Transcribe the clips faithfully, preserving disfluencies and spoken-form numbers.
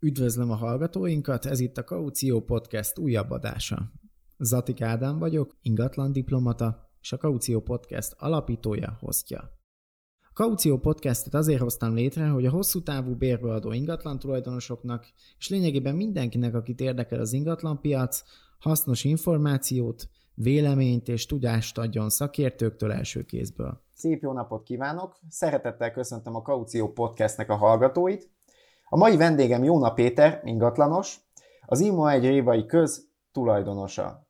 Üdvözlöm a hallgatóinkat, ez itt a Kaució Podcast újabb adása. Zatik Ádám vagyok, ingatlan diplomata, és a Kaució Podcast alapítója, hostja. A Kaució Podcastet azért hoztam létre, hogy a hosszú távú bérbeadó ingatlan tulajdonosoknak, és lényegében mindenkinek, akit érdekel az ingatlanpiac, hasznos információt, véleményt és tudást adjon szakértőktől első kézből. Szép jó napot kívánok! Szeretettel köszöntöm a Kaució Podcastnek a hallgatóit. A mai vendégem Jóna Péter, ingatlanos, az Imma egy révai köz tulajdonosa.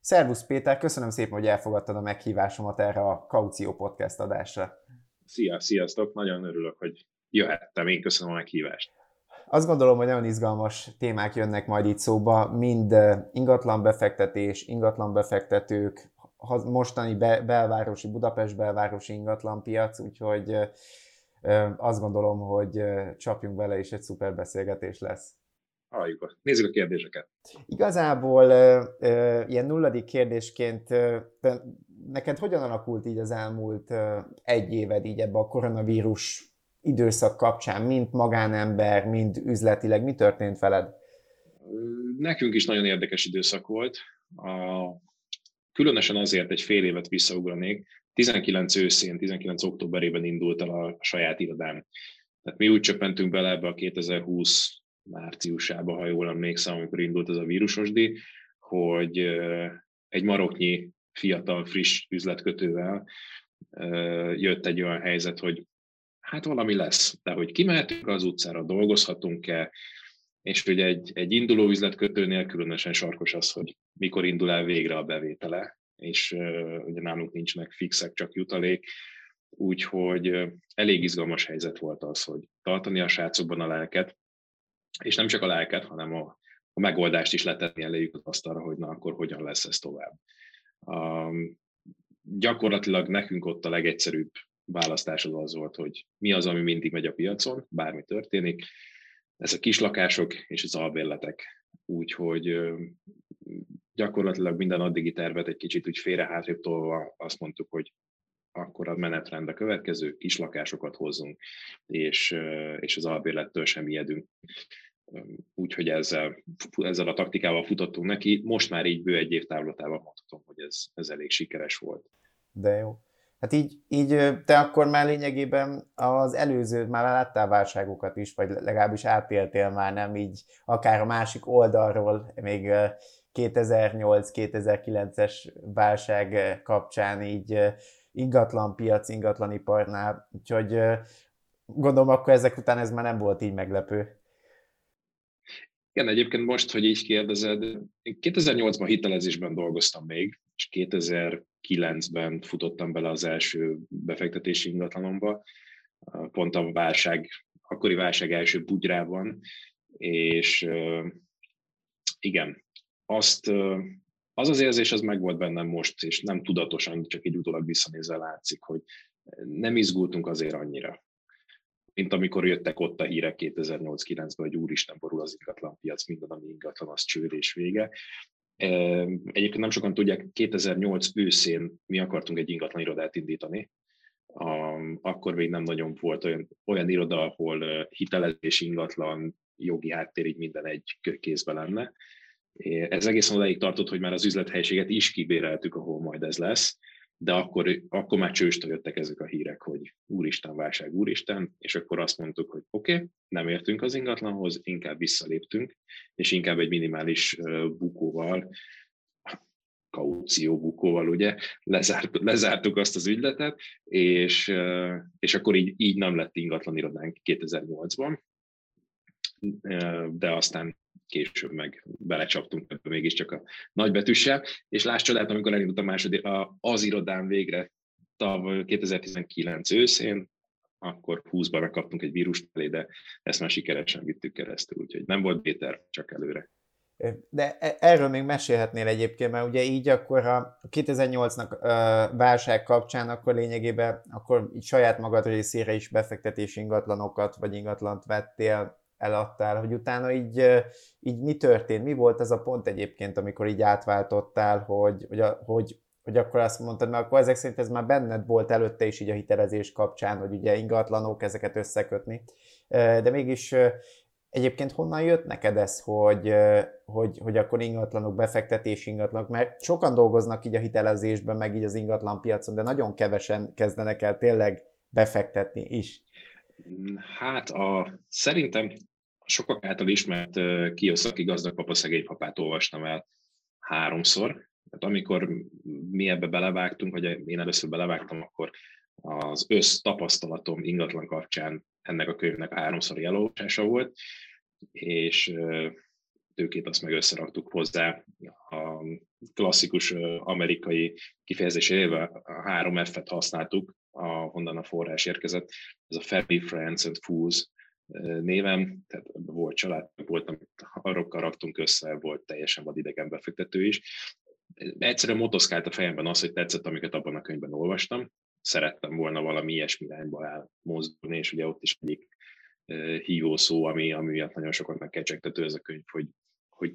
Szervusz Péter, köszönöm szépen, hogy elfogadtad a meghívásomat erre a Kaució Podcast adásra. Szia, sziasztok, nagyon örülök, hogy jöhettem, én köszönöm a meghívást. Azt gondolom, hogy nagyon izgalmas témák jönnek majd itt szóba, mind ingatlanbefektetés, ingatlanbefektetők, mostani belvárosi, Budapest belvárosi ingatlanpiac, úgyhogy azt gondolom, hogy csapjunk bele, és egy szuper beszélgetés lesz. Halljuk, nézzük a kérdéseket. Igazából ilyen nulladik kérdésként neked hogyan alakult így az elmúlt egy éved így ebbe a koronavírus időszak kapcsán, mint magánember, mint üzletileg? Mi történt veled? Nekünk is nagyon érdekes időszak volt. A, különösen azért egy fél évet visszaugranék. tizenkilenc őszén, tizenkilenc októberében indult el a saját irodám. Tehát mi úgy csöppentünk bele ebbe a kétezer-húsz márciusába, ha jól emlékszem, amikor indult ez a vírusosdi, hogy egy maroknyi fiatal, friss üzletkötővel jött egy olyan helyzet, hogy hát valami lesz, de hogy kimehetünk az utcára, dolgozhatunk-e, és hogy egy, egy induló üzletkötőnél különösen sarkos az, hogy mikor indul el végre a bevétele, és ugye nálunk nincsenek fixek, csak jutalék, úgyhogy elég izgalmas helyzet volt az, hogy tartani a srácokban a lelket, és nem csak a lelket, hanem a, a megoldást is letenni eléjük az asztalra, hogy na, akkor hogyan lesz ez tovább. Um, gyakorlatilag nekünk ott a legegyszerűbb választás az az volt, hogy mi az, ami mindig megy a piacon, bármi történik, ez a kislakások és az albérletek, úgyhogy gyakorlatilag minden addigi tervet egy kicsit úgy félre-hátrébb tolva azt mondtuk, hogy akkor a menetrend a következő, kislakásokat hozzunk, és, és az albérlettől sem ijedünk. Úgyhogy ezzel, ezzel a taktikával futottunk neki, most már így bő egy év távlatában mondhatom, hogy ez, ez elég sikeres volt. De jó. Hát így, így te akkor már lényegében az előző, már láttál válságokat is, vagy legalábbis átéltél már, nem így akár a másik oldalról, még kétezer-nyolc kétezer-kilences válság kapcsán így ingatlanpiac, ingatlaniparnál, úgyhogy gondolom akkor ezek után ez már nem volt így meglepő. Igen, egyébként most, hogy így kérdezed, én kétezer-nyolcban hitelezésben dolgoztam még, és kétezer-kilencben futottam bele az első befektetési ingatlanomba, pont a válság, akkori válság első bugyrában, és igen, Azt, az az érzés, az megvolt bennem most, és nem tudatosan, csak így utólag visszanézve látszik, hogy nem izgultunk azért annyira, mint amikor jöttek ott a hírek kétezer-nyolc kilencben, hogy úristen, borul az ingatlanpiac, minden, ami ingatlan, az csőd és vége. Egyébként nem sokan tudják, kétezer-nyolc őszén mi akartunk egy ingatlan irodát indítani, akkor még nem nagyon volt olyan, olyan iroda, ahol hitelezés, ingatlan, jogi háttér, így minden egy kézben lenne. Ez egészen odáig tartott, hogy már az üzlethelyiséget is kibéreltük, ahol majd ez lesz, de akkor, akkor már csőstől jöttek ezek a hírek, hogy úristen, válság, úristen, és akkor azt mondtuk, hogy oké, okay, nem értünk az ingatlanhoz, inkább visszaléptünk, és inkább egy minimális bukóval, kaució bukóval, ugye, lezárt, lezártuk azt az ügyletet, és, és akkor így, így nem lett ingatlan irodánk kétezer-nyolcban, de aztán később meg belecsaptunk ebbe mégiscsak a nagybetűssel, és láss csodát, amikor elindult a második, az irodán végre tavaly kétezer-tizenkilenc őszén, akkor húszban megkaptunk egy vírust elé, de ezt már sikeresen vittük keresztül, úgyhogy nem volt Péter, csak előre. De erről még mesélhetnél egyébként, mert ugye így akkor a kétezer-nyolcnak válság kapcsán akkor lényegében akkor így saját magad részére is befektetési ingatlanokat, vagy ingatlant vettél, eladtál, hogy utána így, így mi történt, mi volt ez a pont egyébként, amikor így átváltottál, hogy, hogy, hogy, hogy akkor azt mondtad, mert akkor ezek szerint ez már benned volt előtte is így a hitelezés kapcsán, hogy ugye ingatlanok, ezeket összekötni, de mégis egyébként honnan jött neked ez, hogy, hogy, hogy akkor ingatlanok, befektetés ingatlanok, mert sokan dolgoznak így a hitelezésben, meg így az ingatlan piacon, de nagyon kevesen kezdenek el tényleg befektetni is. Hát a, szerintem sokak által ismert uh, Kiyosaki gazdag papa szegény papát olvastam el háromszor. Hát amikor mi ebbe belevágtunk, vagy én először belevágtam, akkor az össz tapasztalatom ingatlan kapcsán ennek a könyvnek háromszori elolvasása volt, és uh, tőkét azt meg összeraktuk hozzá a klasszikus uh, amerikai kifejezésével, a három F-et használtuk, ahonnan a forrás érkezett, ez a Family, Friends and Fools névem, tehát volt család, volt, amit arokkal raktunk össze, volt teljesen vadidegen befektető is. Egyszerűen motoszkált a fejemben az, hogy tetszett, amiket abban a könyvben olvastam. Szerettem volna valami ilyesmi irányba elmozdulni, és ugye ott is egyik hívó szó, ami amiatt nagyon sokaknak kecsegtető ez a könyv, hogy, hogy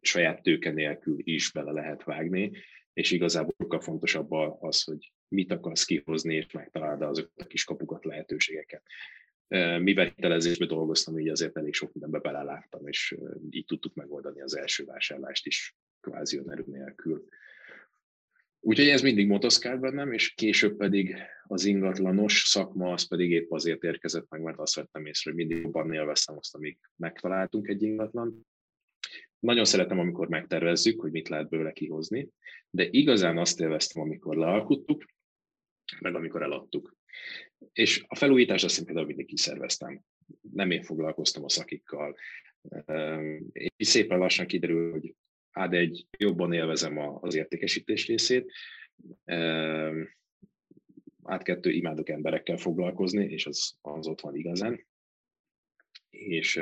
saját tőke nélkül is bele lehet vágni, és igazából sokkal fontosabb az, hogy mit akarsz kihozni, és megtaláld azokat a kis kapukat, lehetőségeket. Mivel hitelezésben dolgoztam, így azért elég sok mindenbe beleláttam, és így tudtuk megoldani az első vásárlást is, kvázi önerő nélkül. Úgyhogy ez mindig motoszkált bennem, és később pedig az ingatlanos szakma, az pedig épp azért érkezett meg, mert azt vettem észre, hogy mindig jobban élveztem azt, amíg megtaláltunk egy ingatlan. Nagyon szeretem, amikor megtervezzük, hogy mit lehet bőle kihozni, de igazán azt élveztem, amikor lealkuttuk, meg amikor eladtuk. És a felújítást azt én például mindig kiszerveztem. Nem én foglalkoztam a szakikkal. És szépen lassan kiderül, hogy hát egy jobban élvezem az értékesítés részét, hát kettő imádok emberekkel foglalkozni, és az, az ott van igazán. És...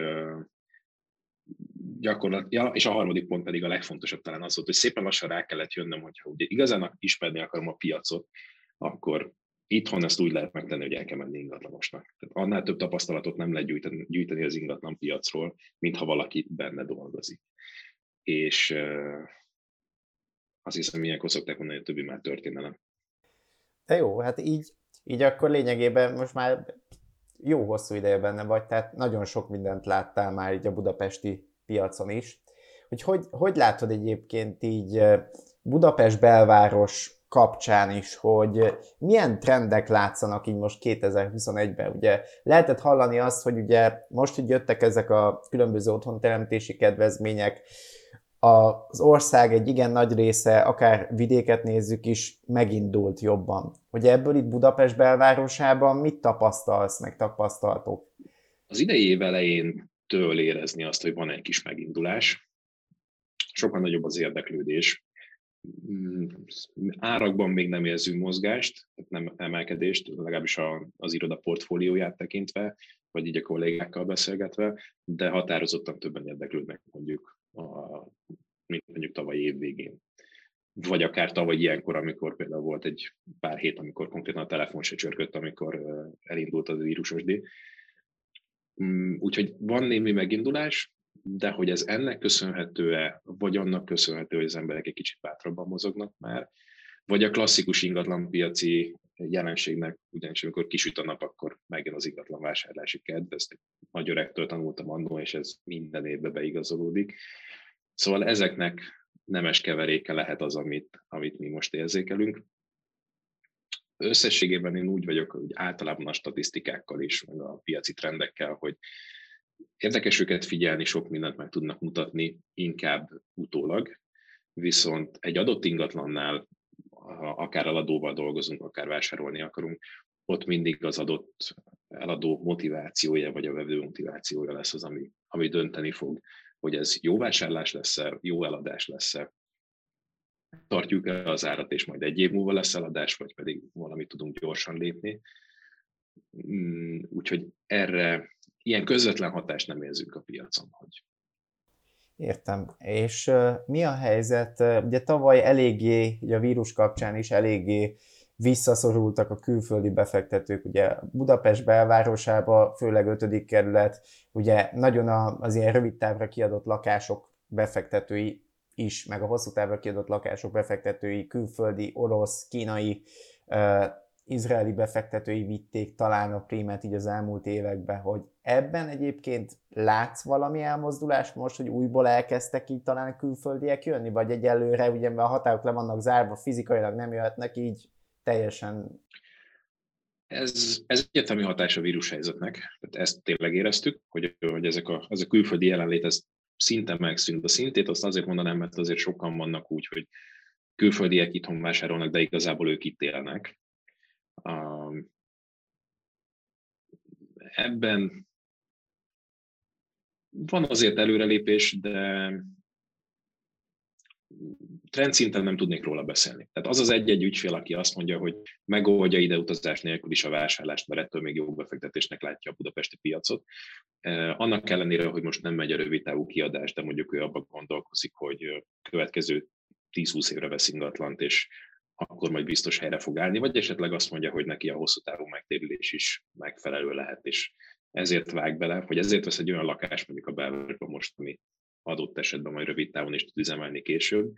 Ja, és a harmadik pont pedig a legfontosabb talán az volt, hogy szépen lassan rá kellett jönnöm, hogyha ugye igazán ismerni akarom a piacot, akkor itthon ezt úgy lehet megtenni, hogy el kell menni ingatlanosnak. Tehát annál több tapasztalatot nem lehet gyűjteni, gyűjteni az ingatlan piacról, mintha valaki benne dolgozik. És euh, azt hiszem, ilyenkor szokták mondani, hogy többi már történelem. De jó, hát így, így akkor lényegében most már jó hosszú ideje benne vagy, tehát nagyon sok mindent láttál már így a budapesti piacon is. Hogy, hogy hogy látod egyébként így Budapest belváros kapcsán is, hogy milyen trendek látszanak így most kétezer-huszonegyben? Ugye lehetett hallani azt, hogy ugye most, hogy jöttek ezek a különböző otthonteremtési kedvezmények, az ország egy igen nagy része, akár vidéket nézzük is, megindult jobban. Hogy ebből itt Budapest belvárosában mit tapasztalsz, meg tapasztaltok? Az idei év elején től érezni azt, hogy van egy kis megindulás. Sokkal nagyobb az érdeklődés. Árakban még nem érzünk mozgást, nem emelkedést, legalábbis az iroda portfólióját tekintve, vagy így a kollégákkal beszélgetve, de határozottan többen érdeklődnek mondjuk, a, mint mondjuk tavaly év végén. Vagy akár tavaly ilyenkor, amikor például volt egy pár hét, amikor konkrétan a telefon se csörgött, amikor elindult az vírusosdi. Úgyhogy van némi megindulás, de hogy ez ennek köszönhető-e, vagy annak köszönhető, hogy az emberek egy kicsit bátrabban mozognak már, vagy a klasszikus ingatlanpiaci jelenségnek, ugyanis amikor kisüt a nap, akkor megjön az ingatlan vásárlási kedv, ezt egy nagy öregtől tanultam annól, és ez minden évben beigazolódik. Szóval ezeknek nemes keveréke lehet az, amit, amit mi most érzékelünk. Összességében én úgy vagyok, hogy általában a statisztikákkal is, meg a piaci trendekkel, hogy érdekes őket figyelni, sok mindent meg tudnak mutatni, inkább utólag, viszont egy adott ingatlannál, akár eladóval dolgozunk, akár vásárolni akarunk, ott mindig az adott eladó motivációja, vagy a vevő motivációja lesz az, ami, ami dönteni fog, hogy ez jó vásárlás lesz-e, jó eladás lesz-e, tartjuk el az árat, és majd egy év múlva lesz eladás, vagy pedig valamit tudunk gyorsan lépni. Úgyhogy erre ilyen közvetlen hatást nem érzünk a piacon. Hogy... Értem. És uh, mi a helyzet? Ugye tavaly eléggé, ugye a vírus kapcsán is eléggé visszaszorultak a külföldi befektetők, ugye Budapest belvárosába, főleg ötödik kerület, ugye nagyon az ilyen rövid távra kiadott lakások befektetői is, meg a hosszú távra kiadott lakások befektetői, külföldi, orosz, kínai, uh, izraeli befektetői vitték talán a prímet így az elmúlt években, hogy ebben egyébként látsz valami elmozdulást most, hogy újból elkezdtek így talán külföldiek jönni, vagy egyelőre, ugye mert a határok le vannak zárva, fizikailag nem jöhetnek így teljesen? Ez, ez egyetemi hatás a vírushelyzetnek, tehát ezt tényleg éreztük, hogy, hogy ezek a, ez a külföldi jelenlét, ez szinte megszűnt a szintét, azt azért mondanám, mert azért sokan vannak úgy, hogy külföldiek itthon vásárolnak, de igazából ők itt élnek. Um, ebben van azért előrelépés, de trendszinten nem tudnék róla beszélni. Tehát az az egy-egy ügyfél, aki azt mondja, hogy megoldja ide utazás nélkül is a vásárlást, mert ettől még jó befektetésnek látja a budapesti piacot. Eh, annak ellenére, hogy most nem megy a rövid távú kiadás, de mondjuk ő abban gondolkozik, hogy következő tíz-húsz évre vesz ingatlant, és akkor majd biztos helyre fog állni, vagy esetleg azt mondja, hogy neki a hosszú távú megtérülés is megfelelő lehet, és ezért vág bele, hogy ezért vesz egy olyan lakást mondjuk a belvárosban most, ami adott esetben majd rövid távon is tud üzemelni később,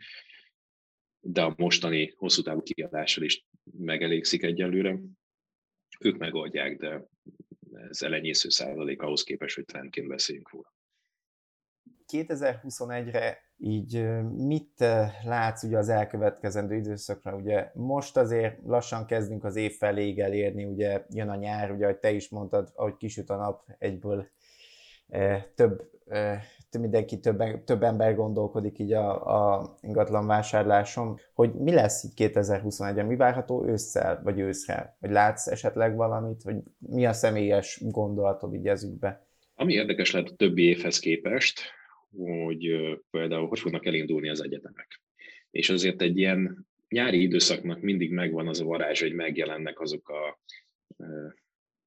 de a mostani hosszú távú kiadással is megelégszik egyelőre. Ők megoldják, de ez elenyésző százalék ahhoz képest, hogy trendként beszéljünk róla. kétezer-huszonegyre így mit látsz ugye az elkövetkezendő időszakra? Ugye most azért lassan kezdünk az év feléig elérni, ugye jön a nyár, ugye ahogy te is mondtad, ahogy kisüt a nap, egyből eh, több, eh, mindenki több, több ember gondolkodik így a, a ingatlan vásárláson, hogy mi lesz így kétezer-huszonegyben, mi várható ősszel vagy őszre? Vagy látsz esetleg valamit, vagy mi a személyes gondolatod így ez ügybe? Ami érdekes lehet a többi évhez képest, hogy például hogy fognak elindulni az egyetemek. És azért egy ilyen nyári időszaknak mindig megvan az a varázs, hogy megjelennek azok a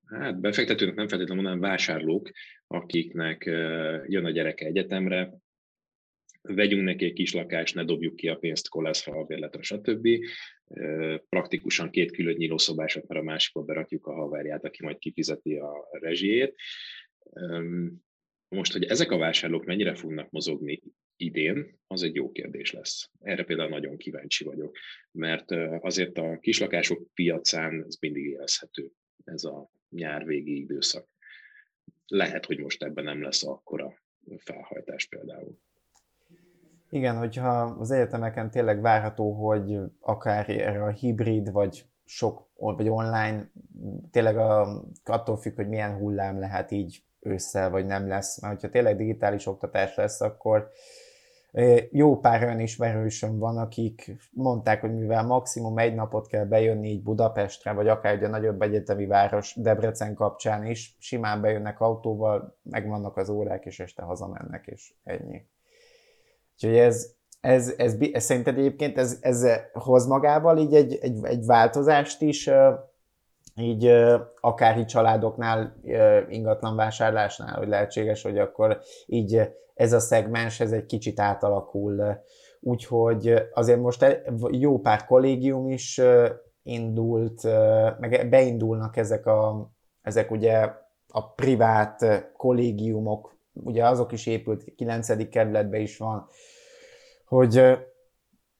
hát befektetőnek nem feltétlenül, hanem vásárlók, akiknek jön a gyereke egyetemre, vegyünk neki egy kis lakást, ne dobjuk ki a pénzt kolászra, havérletre, stb. Praktikusan két külön nyílószobásat, mert a másikba berakjuk a haverját, aki majd kifizeti a rezsijét. Most, hogy ezek a vásárlók mennyire fognak mozogni idén, az egy jó kérdés lesz. Erre például nagyon kíváncsi vagyok, mert azért a kislakások piacán ez mindig érezhető, ez a nyárvégi időszak. Lehet, hogy most ebben nem lesz akkora felhajtás például. Igen, hogyha az egyetemeken tényleg várható, hogy akár erre a hibrid, vagy sok, vagy online, tényleg a, attól függ, hogy milyen hullám lehet így ősszel, vagy nem lesz, mert hogyha tényleg digitális oktatás lesz, akkor jó pár olyan ismerősöm van, akik mondták, hogy mivel maximum egy napot kell bejönni így Budapestre, vagy akár ugye a nagyobb egyetemi város Debrecen kapcsán is, simán bejönnek autóval, megvannak az órák, és este hazamennek, és ennyi. Úgyhogy ez, ez, ez, ez szerinted egyébként ez, ez hoz magával így egy, egy, egy változást is, így akár így családoknál, ingatlan vásárlásnál, hogy lehetséges, hogy akkor így ez a szegmens, ez egy kicsit átalakul. Úgyhogy azért most jó pár kollégium is indult, meg beindulnak ezek a, ezek ugye a privát kollégiumok, ugye azok is épült, kilencedik kerületben is van, hogy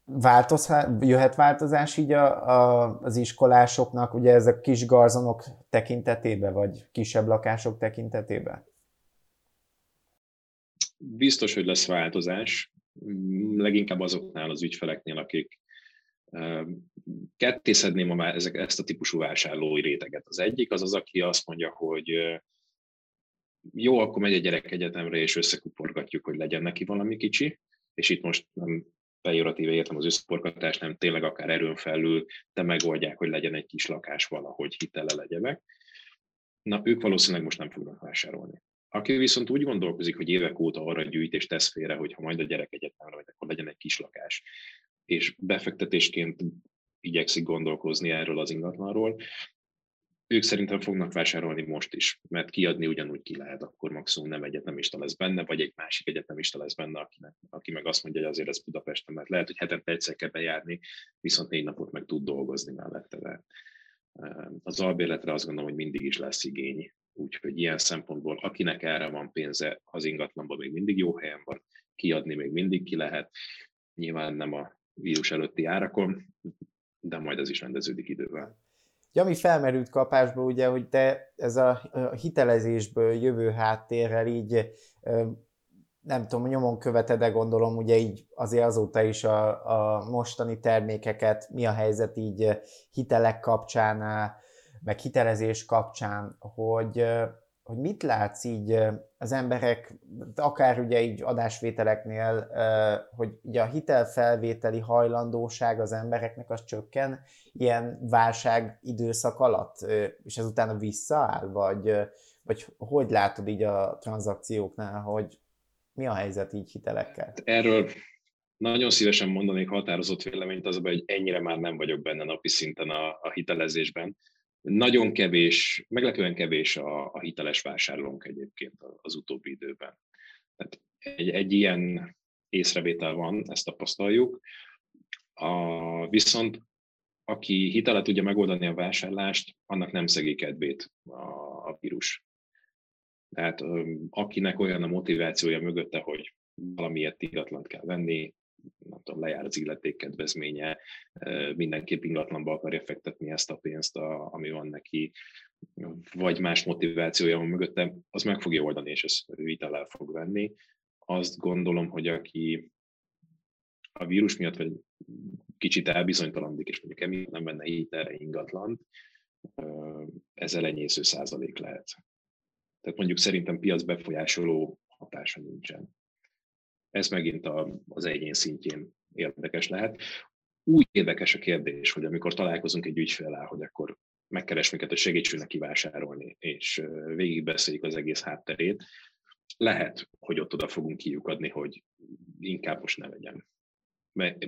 Változ, jöhet változás így a, a, az iskolásoknak, ugye ezek kis garzonok tekintetében, vagy kisebb lakások tekintetében? Biztos, hogy lesz változás, leginkább azoknál az ügyfeleknél, akik kettészedném a, ezek, ezt a típusú vásárlói réteget. Az egyik az az, aki azt mondja, hogy jó, akkor megy a gyerek egyetemre, és összekuporgatjuk, hogy legyen neki valami kicsi, és itt most nem pejoratíve értem az összporgatást, nem tényleg akár erőn felül, de megoldják, hogy legyen egy kis lakás valahogy, hitele legyenek. Na, ők valószínűleg most nem fognak vásárolni. Aki viszont úgy gondolkozik, hogy évek óta arra gyűjt és tesz félre, hogy ha majd a gyerek egyetemre megy, akkor legyen egy kis lakás, és befektetésként igyekszik gondolkozni erről az ingatlanról, Ők szerintem fognak vásárolni most is, mert kiadni ugyanúgy ki lehet, akkor maximum nem egyetemista lesz benne, vagy egy másik egyetemista lesz benne, akinek, aki meg azt mondja, hogy azért ez Budapesten, mert lehet, hogy hetente egyszer kell bejárni, viszont négy napot meg tud dolgozni mellette. De az albérletre azt gondolom, hogy mindig is lesz igény. Úgyhogy ilyen szempontból, akinek erre van pénze, az ingatlanban még mindig jó helyen van, kiadni még mindig ki lehet. Nyilván nem a vírus előtti árakon, de majd ez is rendeződik idővel. Ja, ami felmerült kapásból, ugye, hogy te ez a hitelezésből jövő háttérrel így, nem tudom, nyomon követed, de gondolom, ugye így azért azóta is a, a mostani termékeket, mi a helyzet így hitelek kapcsán, meg hitelezés kapcsán, hogy, hogy mit látsz így az emberek, akár ugye így adásvételeknél, hogy ugye a hitelfelvételi hajlandóság az embereknek az csökken ilyen válság időszak alatt, és ezután visszaáll, vagy, vagy hogy látod így a tranzakcióknál, hogy mi a helyzet így hitelekkel? Erről nagyon szívesen mondanék határozott véleményt, az, hogy ennyire már nem vagyok benne napi szinten a, a hitelezésben. Nagyon kevés, meglepően kevés a, a hiteles vásárlónk egyébként az utóbbi időben. Tehát egy, egy ilyen észrevétel van, ezt tapasztaljuk. A, viszont aki hitele tudja megoldani a vásárlást, annak nem szegi kedvét a, a vírus. Tehát akinek olyan a motivációja mögötte, hogy valamiért ingatlant kell venni, nem tudom, lejár az illetékkedvezménye, mindenképp ingatlanba akarja fektetni ezt a pénzt, a, ami van neki, vagy más motivációja van mögötte, az meg fogja oldani, és ezt hitelel fog venni. Azt gondolom, hogy aki a vírus miatt vagy kicsit elbizonytalandik, és mondjuk emiatt nem benne hitelre ingatlant, ez elenyésző százalék lehet. Tehát mondjuk szerintem piac befolyásoló hatása nincsen. Ez megint az egyén szintjén érdekes lehet. Úgy érdekes a kérdés, hogy amikor találkozunk egy ügyféllel, hogy akkor megkeres minket, hogy segítsünk neki vásárolni, és végigbeszéljük az egész hátterét, lehet, hogy ott oda fogunk kiukadni, hogy inkább most ne legyen.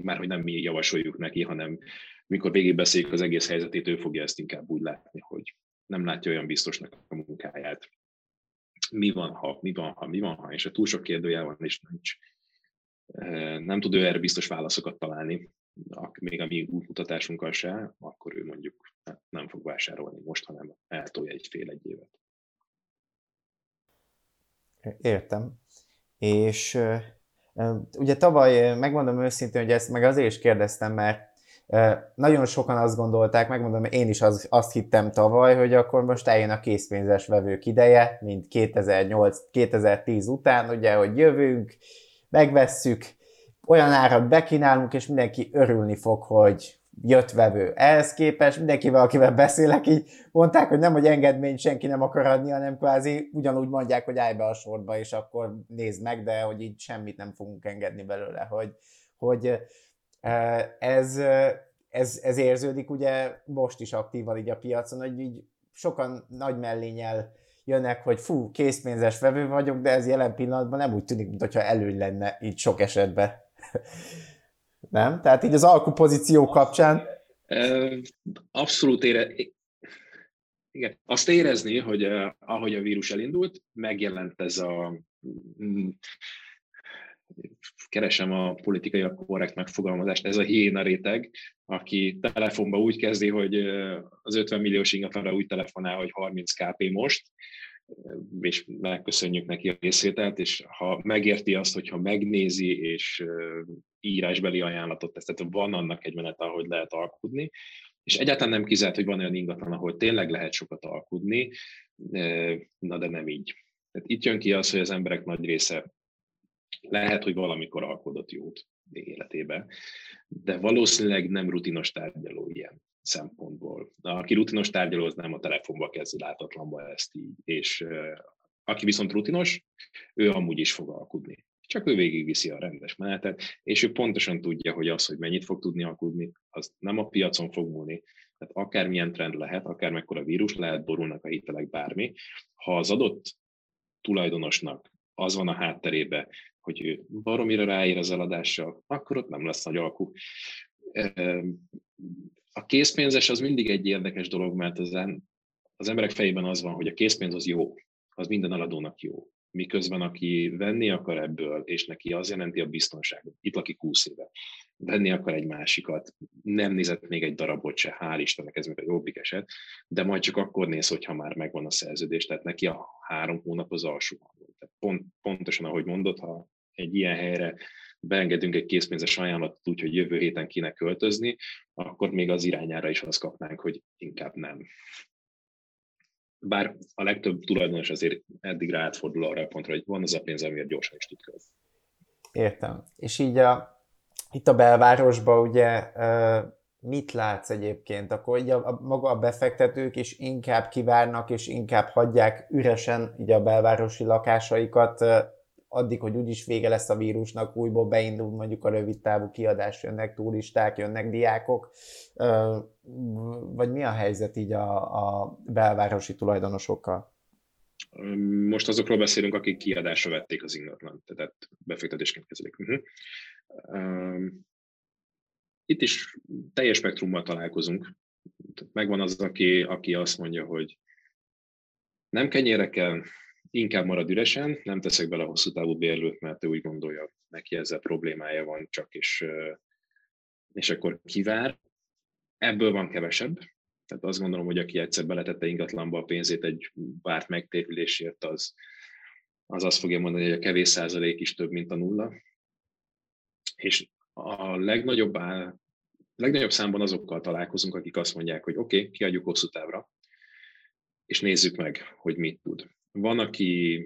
Már hogy nem mi javasoljuk neki, hanem mikor végigbeszéljük az egész helyzetét, ő fogja ezt inkább úgy látni, hogy nem látja olyan biztosnak a munkáját. Mi van, ha, mi van, ha, mi van, ha, és a túl sok kérdőjel van, és nincs. Nem tud ő erre biztos válaszokat találni, még a mi útmutatásunkkal se, akkor ő mondjuk nem fog vásárolni most, hanem eltolja egy fél egy évet. Értem. És ugye tavaly, megmondom őszintén, hogy ezt meg azért is kérdeztem, mert nagyon sokan azt gondolták, megmondom, én is az, azt hittem tavaly, hogy akkor most eljön a készpénzes vevők ideje, mint kétezer-nyolc kétezer-tíz után, ugye, hogy jövünk, megvesszük, olyan árat bekínálunk, és mindenki örülni fog, hogy jött vevő. Ehhez képest mindenkivel, akivel beszélek, így mondták, hogy nem, hogy engedményt senki nem akar adni, hanem kvázi ugyanúgy mondják, hogy állj be a sorba, és akkor nézd meg, de hogy így semmit nem fogunk engedni belőle, hogy... hogy Ez, ez, ez érződik ugye most is aktívan így a piacon, hogy így sokan nagy mellénnyel jönnek, hogy fú, készpénzes vevő vagyok, de ez jelen pillanatban nem úgy tűnik, mintha előny lenne így sok esetben. Nem? Tehát így az alkupozíció kapcsán. Abszolút ére... Igen. Azt érezni, hogy ahogy a vírus elindult, megjelent ez a... keresem a politikai a korrekt megfogalmazást, ez a hiéna réteg, aki telefonba úgy kezdi, hogy az ötven milliós ingatlanra úgy telefonál, hogy harminc ká pé most, és megköszönjük neki a részvételt, és ha megérti azt, hogyha megnézi, és írásbeli ajánlatot tesz, tehát van annak egy menete, ahogy lehet alkudni, és egyáltalán nem kizárt, hogy van olyan ingatlan, ahol tényleg lehet sokat alkudni, na de nem így. Tehát itt jön ki az, hogy az emberek nagy része lehet, hogy valamikor alkodott jót életébe, de valószínűleg nem rutinos tárgyaló ilyen szempontból. Aki rutinos tárgyaló, az nem a telefonba kezdi látatlanba ezt így, és uh, aki viszont rutinos, ő amúgy is fog alkudni. Csak ő végigviszi a rendes menetet, és ő pontosan tudja, hogy az, hogy mennyit fog tudni alkudni, az nem a piacon fog múlni. Tehát akármilyen trend lehet, akármekkora vírus lehet, borulnak a hitelek, bármi. Ha az adott tulajdonosnak az van a hátterébe, hogy ő baromira ráér az eladással, akkor ott nem lesz nagy alkú. A készpénzes az mindig egy érdekes dolog, mert ezen az emberek fejében az van, hogy a készpénz az jó, az minden eladónak jó. Miközben aki venni akar ebből, és neki az jelenti a biztonságot, itt lakik húsz éve, venni akar egy másikat, nem nézett még egy darabot se, hál' Istennek ez még a jobbik eset, de majd csak akkor néz, hogyha már megvan a szerződés, tehát neki a három hónap az alsó hangon. Tehát pont, pontosan, ahogy mondod, ha egy ilyen helyre beengedünk egy készpénzes ajánlatot úgy, hogy jövő héten kéne költözni, akkor még az irányára is azt kapnánk, hogy inkább nem. Bár a legtöbb tulajdonos azért eddig rá átfordul arra a pontra, hogy van az a pénz, amiért gyorsan is tud költeni. Értem. És így a, itt a belvárosban ugye mit látsz egyébként? Akkor így a, a, maga a befektetők is inkább kivárnak, és inkább hagyják üresen így a belvárosi lakásaikat, addig, hogy úgyis vége lesz a vírusnak, újból beindul mondjuk a rövidtávú kiadás, jönnek turisták, jönnek diákok, vagy mi a helyzet így a, a belvárosi tulajdonosokkal? Most azokról beszélünk, akik kiadásra vették az ingatlan, tehát befektetésként kezelik. Uh-huh. Itt is teljes spektrummal találkozunk. Megvan az, aki, aki azt mondja, hogy nem kenyérre kell, inkább marad üresen, nem teszek bele a hosszú távú bérlőt, mert ő úgy gondolja, neki ezzel problémája van csak, és, és akkor kivár. Ebből van kevesebb. Tehát azt gondolom, hogy aki egyszer beletette ingatlanba a pénzét egy várt megtérülésért, az, az azt fogja mondani, hogy a kevés százalék is több, mint a nulla. És a legnagyobb, á, legnagyobb számban azokkal találkozunk, akik azt mondják, hogy oké, okay, kiadjuk hosszú távra, és nézzük meg, hogy mit tud. Van, aki,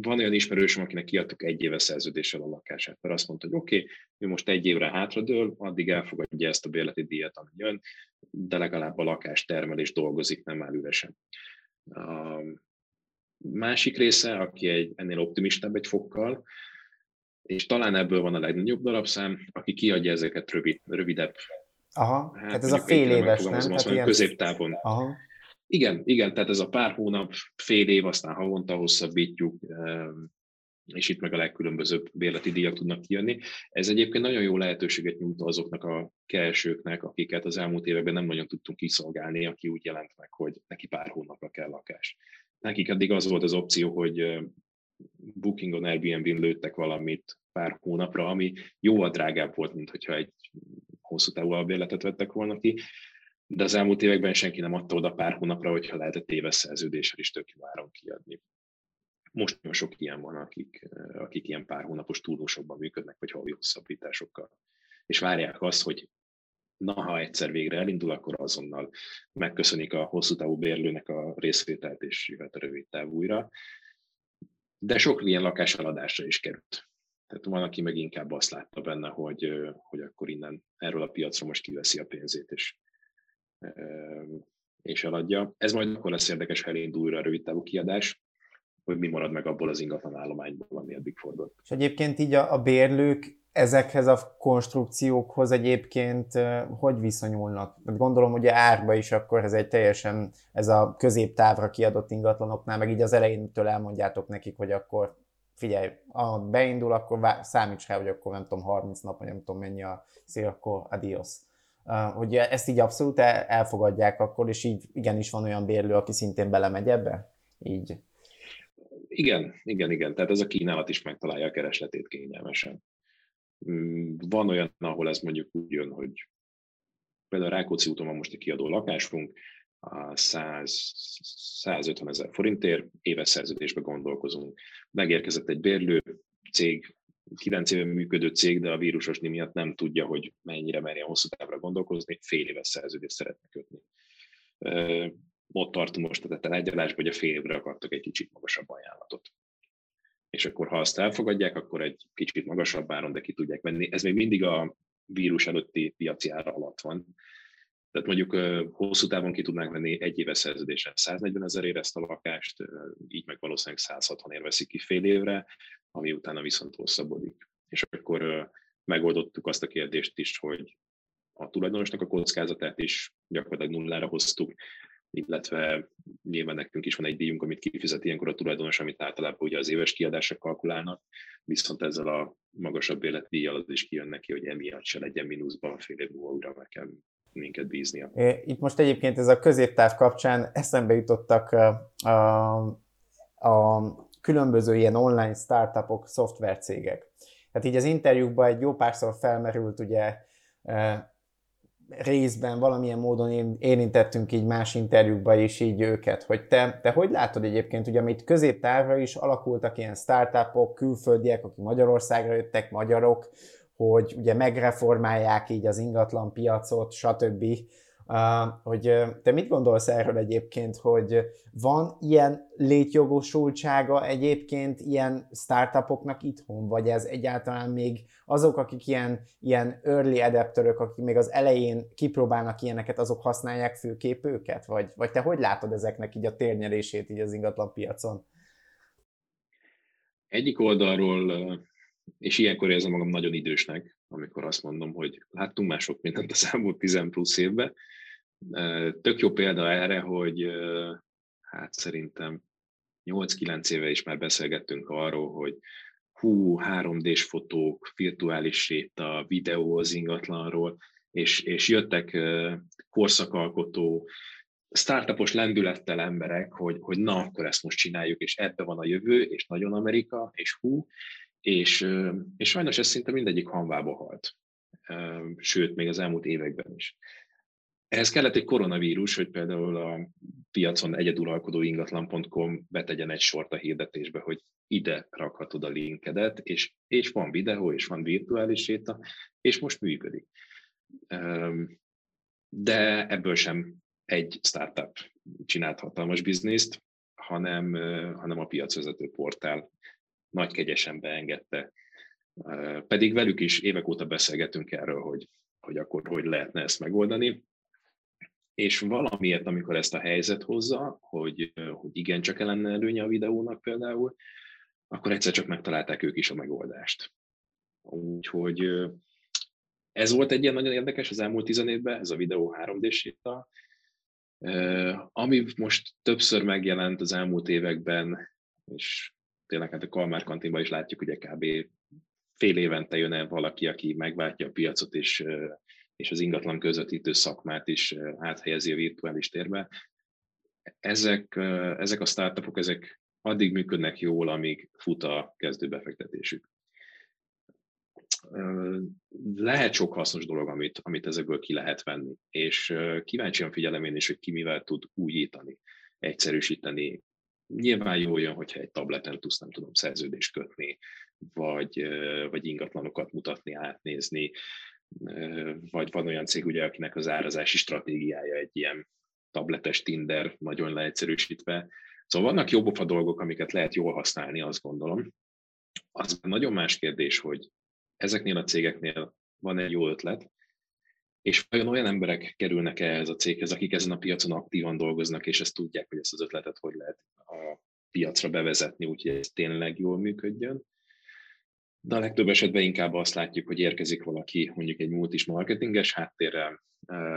van olyan ismerősöm, akinek kiadtuk egy éve szerződéssel a lakását, mert azt mondta, hogy oké, okay, ő most egy évre hátradől, addig elfogadja ezt a bérleti díjat, ami jön, de legalább a lakás termel és dolgozik, nem áll üresen. A másik része, aki egy, ennél optimistább egy fokkal, és talán ebből van a legnagyobb darabszám, aki kiadja ezeket rövid, rövidebb. Aha, hát, hát ez a fél éves, nem? Hát azt ilyen... középtávon. Aha. Igen, igen, tehát ez a pár hónap, fél év, aztán havonta hosszabbítjuk, és itt meg a legkülönbözőbb bérleti díjak tudnak kijönni. Ez egyébként nagyon jó lehetőséget nyújt azoknak a keresőknek, akiket az elmúlt években nem nagyon tudtunk kiszolgálni, aki úgy jelent meg, hogy neki pár hónapra kell lakás. Nekik eddig az volt az opció, hogy Bookingon, Airbnb-n lőttek valamit pár hónapra, ami jóval drágább volt, mint hogyha egy hosszú távú albérletet vettek volna ki. De az elmúlt években senki nem adta oda pár hónapra, hogyha lehetett éves szerződéssel is tök váron kiadni. Most nagyon sok ilyen van, akik, akik ilyen pár hónapos turnusokban működnek, vagy havi hosszabbításokkal. És várják azt, hogy na, ha egyszer végre elindul, akkor azonnal megköszönik a hosszú távú bérlőnek a részvételt, és jöhet a rövid táv újra. De sok ilyen lakás eladásra is került. Tehát van, aki meg inkább azt látta benne, hogy, hogy akkor innen erről a piacról most kiveszi a pénzét, és és eladja. Ez majd akkor lesz érdekes, ha elindul újra a rövidtávú kiadás, hogy mi marad meg abból az ingatlan állományból, ami eddig fordult. És egyébként így a, a bérlők ezekhez a konstrukciókhoz egyébként hogy viszonyulnak? Gondolom, hogy árba is akkor ez egy teljesen, ez a középtávra kiadott ingatlanoknál, meg így az elejétől elmondjátok nekik, hogy akkor figyelj, ha beindul, akkor vá- számíts rá, hogy akkor nem tudom, harminc nap, vagy nem tudom mennyi a szél, akkor adios. Hogy ezt így abszolút elfogadják akkor, és így igenis van olyan bérlő, aki szintén belemegy ebbe? Így. Igen, igen, igen. Tehát ez a kínálat is megtalálja a keresletét kényelmesen. Van olyan, ahol ez mondjuk úgy jön, hogy például a Rákóczi úton van most a kiadó lakásunk, a száz-százötven ezer forintért éves szerződésbe gondolkozunk. Megérkezett egy bérlő, cég, kilenc éve működő cég, de a vírusosni miatt nem tudja, hogy mennyire merjen hosszú távra gondolkozni, fél éves szerződést szeretne kötni. Ö, ott tartunk most a tárgyalásban, hogy a fél évre akartak egy kicsit magasabb ajánlatot. És akkor, ha azt elfogadják, akkor egy kicsit magasabb áron, de ki tudják venni. Ez még mindig a vírus előtti piaci ára alatt van. Tehát mondjuk hosszú távon ki tudnánk venni egy éves szerződésen száznegyven ezerért ezt a lakást, így meg valószínűleg száz hatvanért veszik ki fél évre, ami utána viszont hosszabbodik. És akkor megoldottuk azt a kérdést is, hogy a tulajdonosnak a kockázatát is gyakorlatilag nullára hoztuk, illetve nyilván nekünk is van egy díjunk, amit kifizet ilyenkor a tulajdonos, amit általában ugye az éves kiadásra kalkulálnak, viszont ezzel a magasabb bérleti díjjal az is kijön neki, hogy emiatt se legyen mínuszban, fél év múlva újra meg kell minket bíznia. Itt most egyébként ez a középtáv kapcsán eszembe jutottak a, a különböző ilyen online startupok, szoftvercégek. Tehát így az interjúkban egy jó párszor felmerült, ugye részben valamilyen módon érintettünk így más interjúkban is így őket, hogy te, te hogy látod egyébként, ugye amit középtávra is alakultak ilyen startupok, külföldiek, akik Magyarországra jöttek, magyarok, hogy ugye megreformálják így az ingatlan piacot, stb. Hogy te mit gondolsz erről egyébként, hogy van ilyen létjogosultsága egyébként ilyen startupoknak itthon, vagy ez egyáltalán még azok, akik ilyen, ilyen early adapterök, akik még az elején kipróbálnak ilyeneket, azok használják főképp őket? Vagy, vagy te hogy látod ezeknek így a térnyerését így az ingatlan piacon? Egyik oldalról, és ilyenkor érzem magam nagyon idősnek, amikor azt mondom, hogy láttunk már sok mindent az elmúlt tíz plusz évben. Tök jó példa erre, hogy hát szerintem nyolc-kilenc éve is már beszélgettünk arról, hogy hú, három dés fotók, virtuális séta, videó az ingatlanról, és, és jöttek korszakalkotó, startupos lendülettel emberek, hogy, hogy na, akkor ezt most csináljuk, és ebben van a jövő, és nagyon Amerika, és hú, És, és sajnos ez szinte mindegyik hanvába halt, sőt, még az elmúlt években is. Ehhez kellett egy koronavírus, hogy például a piacon egyeduralkodó ingatlan pont com betegyen egy sort a hirdetésbe, hogy ide rakhatod a linkedet, és, és van videó, és van virtuális séta, és most működik. De ebből sem egy startup csinált hatalmas bizniszt, hanem, hanem a piacvezető portál nagy kegyesen beengedte. Pedig velük is évek óta beszélgetünk erről, hogy, hogy akkor hogy lehetne ezt megoldani. És valamiért, amikor ezt a helyzet hozza, hogy, hogy igen, csak lenne előnye a videónak például, akkor egyszer csak megtalálták ők is a megoldást. Úgyhogy ez volt egy ilyen nagyon érdekes az elmúlt tíz évben, ez a videó három dés-séta, ami most többször megjelent az elmúlt években, és tényleg hát a Kalmár kantinban is látjuk, ugye kb. Fél évente jön el valaki, aki megváltja a piacot, és, és az ingatlan közvetítő szakmát is áthelyezi a virtuális térbe. Ezek, ezek a startupok, ezek addig működnek jól, amíg fut a kezdő befektetésük. Lehet sok hasznos dolog, amit, amit ezekből ki lehet venni, és kíváncsian figyelem én is, hogy ki mivel tud újítani, egyszerűsíteni. Nyilván jól jön, hogyha egy tableten tudsz, nem tudom, szerződést kötni, vagy, vagy ingatlanokat mutatni, átnézni, vagy van olyan cég, ugye, akinek az árazási stratégiája egy ilyen tabletes Tinder, nagyon leegyszerűsítve. Szóval vannak jobb a dolgok, amiket lehet jól használni, azt gondolom. Az nagyon más kérdés, hogy ezeknél a cégeknél van egy jó ötlet, és vajon olyan emberek kerülnek ehhez a céghez, akik ezen a piacon aktívan dolgoznak, és ezt tudják, hogy ezt az ötletet hogy lehet a piacra bevezetni, úgyhogy ez tényleg jól működjön. De a legtöbb esetben inkább azt látjuk, hogy érkezik valaki, mondjuk egy multis marketinges háttérrel,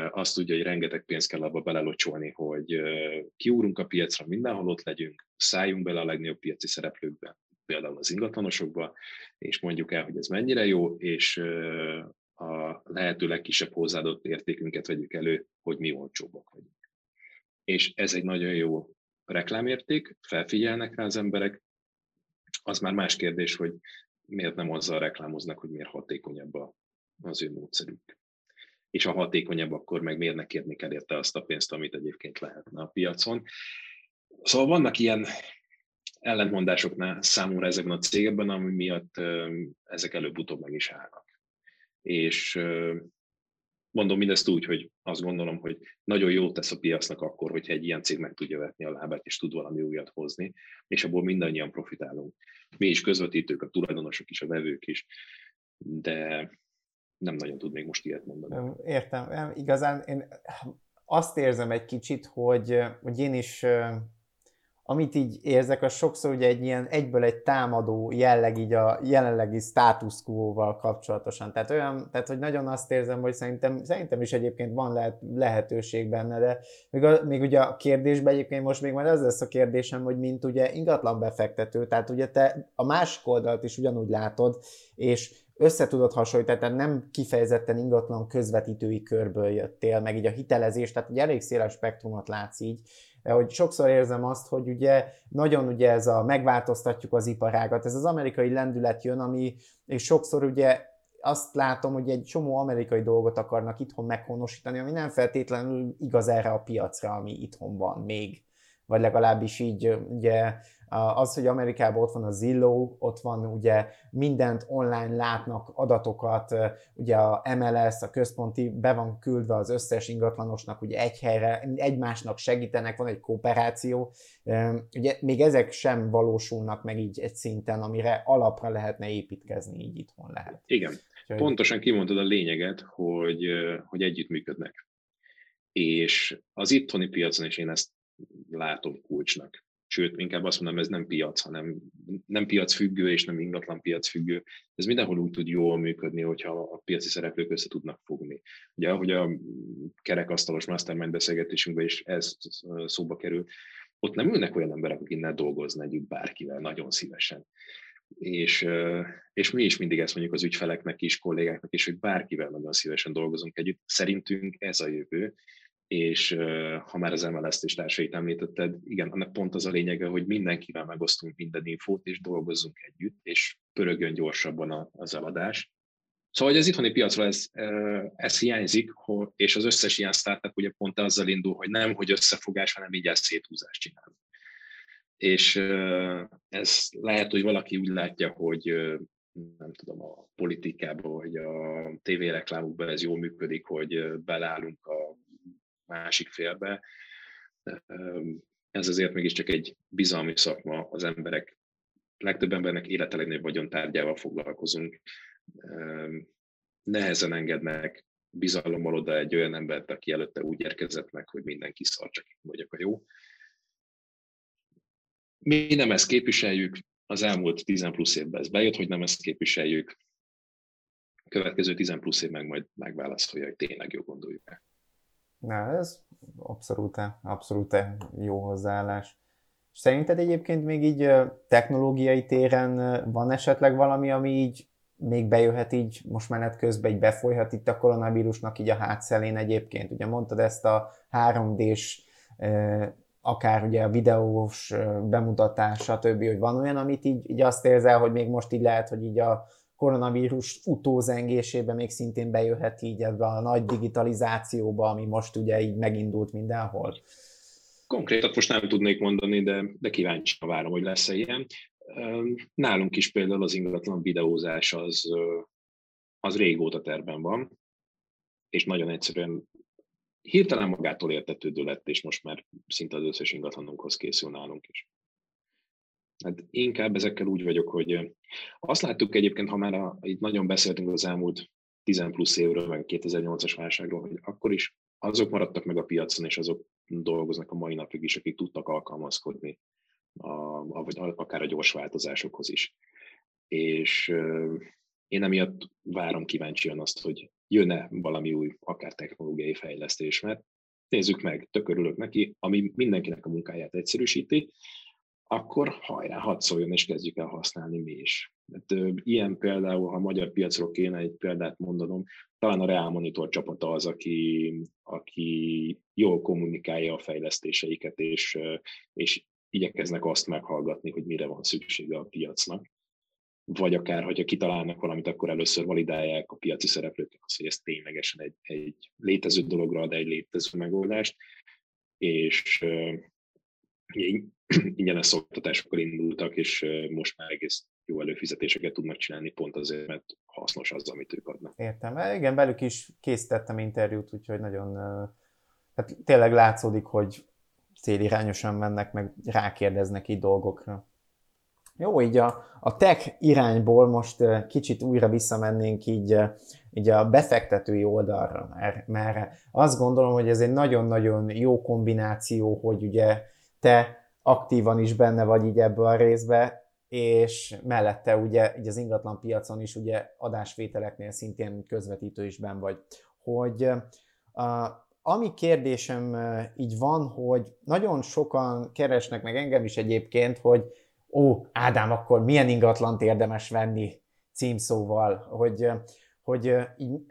azt tudja, hogy rengeteg pénzt kell abba belelocsolni, hogy kiúrunk a piacra, mindenhol ott legyünk, szálljunk bele a legnagyobb piaci szereplőkben, például az ingatlanosokba, és mondjuk el, hogy ez mennyire jó, és a lehető legkisebb hozzáadott értékünket vegyük elő, hogy mi olcsóbbak vagyunk. És ez egy nagyon jó reklámérték, felfigyelnek rá az emberek. Az már más kérdés, hogy miért nem azzal reklámoznak, hogy miért hatékonyabb az ő módszerük. És ha hatékonyabb, akkor meg miért ne kérnék elérte azt a pénzt, amit egyébként lehetne a piacon. Szóval vannak ilyen ellentmondásoknál számomra ezekben a cégekben, ami miatt ezek előbb-utóbb meg is állnak. És mondom mindezt úgy, hogy azt gondolom, hogy nagyon jó tesz a piacnak akkor, hogyha egy ilyen cég meg tudja vetni a lábát, és tud valami újat hozni, és abból mindannyian profitálunk. Mi is közvetítők, a tulajdonosok is, a vevők is, de nem nagyon tud még most ilyet mondani. Értem. Nem, igazán én azt érzem egy kicsit, hogy, hogy én is, amit így érzek, az sokszor ugye egy ilyen egyből egy támadó jelleg így a jelenlegi status quo-val kapcsolatosan. Tehát olyan, tehát hogy nagyon azt érzem, hogy szerintem, szerintem is egyébként van lehet, lehetőség benne, de még, a, még ugye a kérdésben egyébként most még majd az lesz a kérdésem, hogy mint ugye ingatlan befektető, tehát ugye te a másik oldalt is ugyanúgy látod, és össze tudod hasonlítani, tehát nem kifejezetten ingatlan közvetítői körből jöttél, meg így a hitelezés, tehát egy elég széles spektrumot látsz így, hogy sokszor érzem azt, hogy ugye nagyon ugye ez a megváltoztatjuk az iparágat, ez az amerikai lendület jön, ami, és sokszor ugye azt látom, hogy egy csomó amerikai dolgot akarnak itthon meghonosítani, ami nem feltétlenül igaz erre a piacra, ami itthon van még, vagy legalábbis így ugye az, hogy Amerikában ott van a Zillow, ott van ugye mindent online látnak, adatokat, ugye a em el es, a központi, be van küldve az összes ingatlanosnak, ugye egy helyre, egymásnak segítenek, van egy kooperáció. Ugye még ezek sem valósulnak meg így egy szinten, amire alapra lehetne építkezni, így itthon lehet. Igen, úgyhogy... pontosan kimondtad a lényeget, hogy, hogy együttműködnek. És az itthoni piacon is én ezt látom kulcsnak. Sőt, inkább azt mondom, ez nem piac, hanem nem piacfüggő és nem ingatlan piacfüggő. Ez mindenhol úgy tud jól működni, hogyha a piaci szereplők össze tudnak fogni. Ugye, ahogy a kerekasztalos mastermind beszélgetésünkben is ez szóba kerül, ott nem ülnek olyan emberek, akik innen dolgozna együtt bárkivel, nagyon szívesen. És, és mi is mindig ezt mondjuk az ügyfeleknek is, kollégáknak is, hogy bárkivel nagyon szívesen dolgozunk együtt. Szerintünk ez a jövő. És ha már az em el es-t és társait említetted, igen, annak pont az a lényege, hogy mindenkivel megosztunk minden infót, és dolgozzunk együtt, és pörögjön gyorsabban az eladás. Szóval az itthoni piacra ez, ez hiányzik, és az összes ilyen startup ugye pont azzal indul, hogy nem, hogy összefogás, hanem így ezt széthúzást csinál. És ez lehet, hogy valaki úgy látja, hogy nem tudom, a politikában, vagy a tévéreklámokban ez jól működik, hogy belállunk a másik félbe. Ez azért mégiscsak egy bizalmi szakma, az emberek, legtöbb embernek élete legnagyobb vagyontárgyával foglalkozunk. Nehezen engednek bizalommal oda egy olyan embert, aki előtte úgy érkezett meg, hogy mindenki szar, csak én vagyok a jó. Mi nem ezt képviseljük, az elmúlt tíz plusz évben ez bejött, hogy nem ezt képviseljük. A következő tíz plusz év meg majd megválaszolja, hogy tényleg jó gondoljuk-e. Na, ez abszolút, abszolút jó hozzáállás. Szerinted egyébként még így technológiai téren van esetleg valami, ami így még bejöhet így, most menet közben így befolyhat itt a koronavírusnak így a hátszelén egyébként? Ugye mondtad ezt a három dés, akár ugye a videós bemutatás, stb., hogy van olyan, amit így, így azt érzel, hogy még most így lehet, hogy így a koronavírus utózengésében még szintén bejöhet így ebbe a nagy digitalizációba, ami most ugye így megindult mindenhol? Konkrétat most nem tudnék mondani, de, de kíváncsian várom, hogy lesz-e ilyen. Nálunk is például az ingatlan videózás az, az régóta terben van, és nagyon egyszerűen hirtelen magától értetődő lett, és most már szinte az összes ingatlanunkhoz készül nálunk is. Hát inkább ezekkel úgy vagyok, hogy azt láttuk egyébként, ha már a, itt nagyon beszéltünk az elmúlt tíz plusz évről, meg kétezer-nyolcas válságról, hogy akkor is azok maradtak meg a piacon, és azok dolgoznak a mai napig is, akik tudtak alkalmazkodni, a, a, vagy akár a gyors változásokhoz is. És euh, én emiatt várom kíváncsian azt, hogy jön-e valami új, akár technológiai fejlesztés, mert nézzük meg, tök örülök neki, ami mindenkinek a munkáját egyszerűsíti, akkor hajrá, hadd szóljon, és kezdjük el használni mi is. Hát, ilyen például, ha a magyar piacról kéne egy példát mondanom, talán a Reál Monitor csapata az, aki, aki jól kommunikálja a fejlesztéseiket, és, és igyekeznek azt meghallgatni, hogy mire van szüksége a piacnak. Vagy akár, hogyha kitalálnak valamit, akkor először validálják a piaci szereplők azt, hogy ez ténylegesen egy, egy létező dologra ad egy létező megoldást, és ingyenes szolgáltatásokkal indultak, és most már egész jó előfizetéseket tudnak csinálni, pont azért, mert hasznos az, amit ők adnak. Értem. Igen, velük is készítettem interjút, úgyhogy nagyon... Hát tényleg látszódik, hogy célirányosan mennek, meg rákérdeznek így dolgokra. Jó, így a, a tech irányból most kicsit újra visszamennénk így, így a befektetői oldalra, mert, mert azt gondolom, hogy ez egy nagyon-nagyon jó kombináció, hogy ugye te aktívan is benne vagy így ebből a részbe, és mellette ugye így az ingatlan piacon is ugye adásvételeknél szintén közvetítő is benn vagy. Hogy a, ami kérdésem így van, hogy nagyon sokan keresnek meg engem is egyébként, hogy ó, Ádám, akkor milyen ingatlant érdemes venni címszóval, hogy, hogy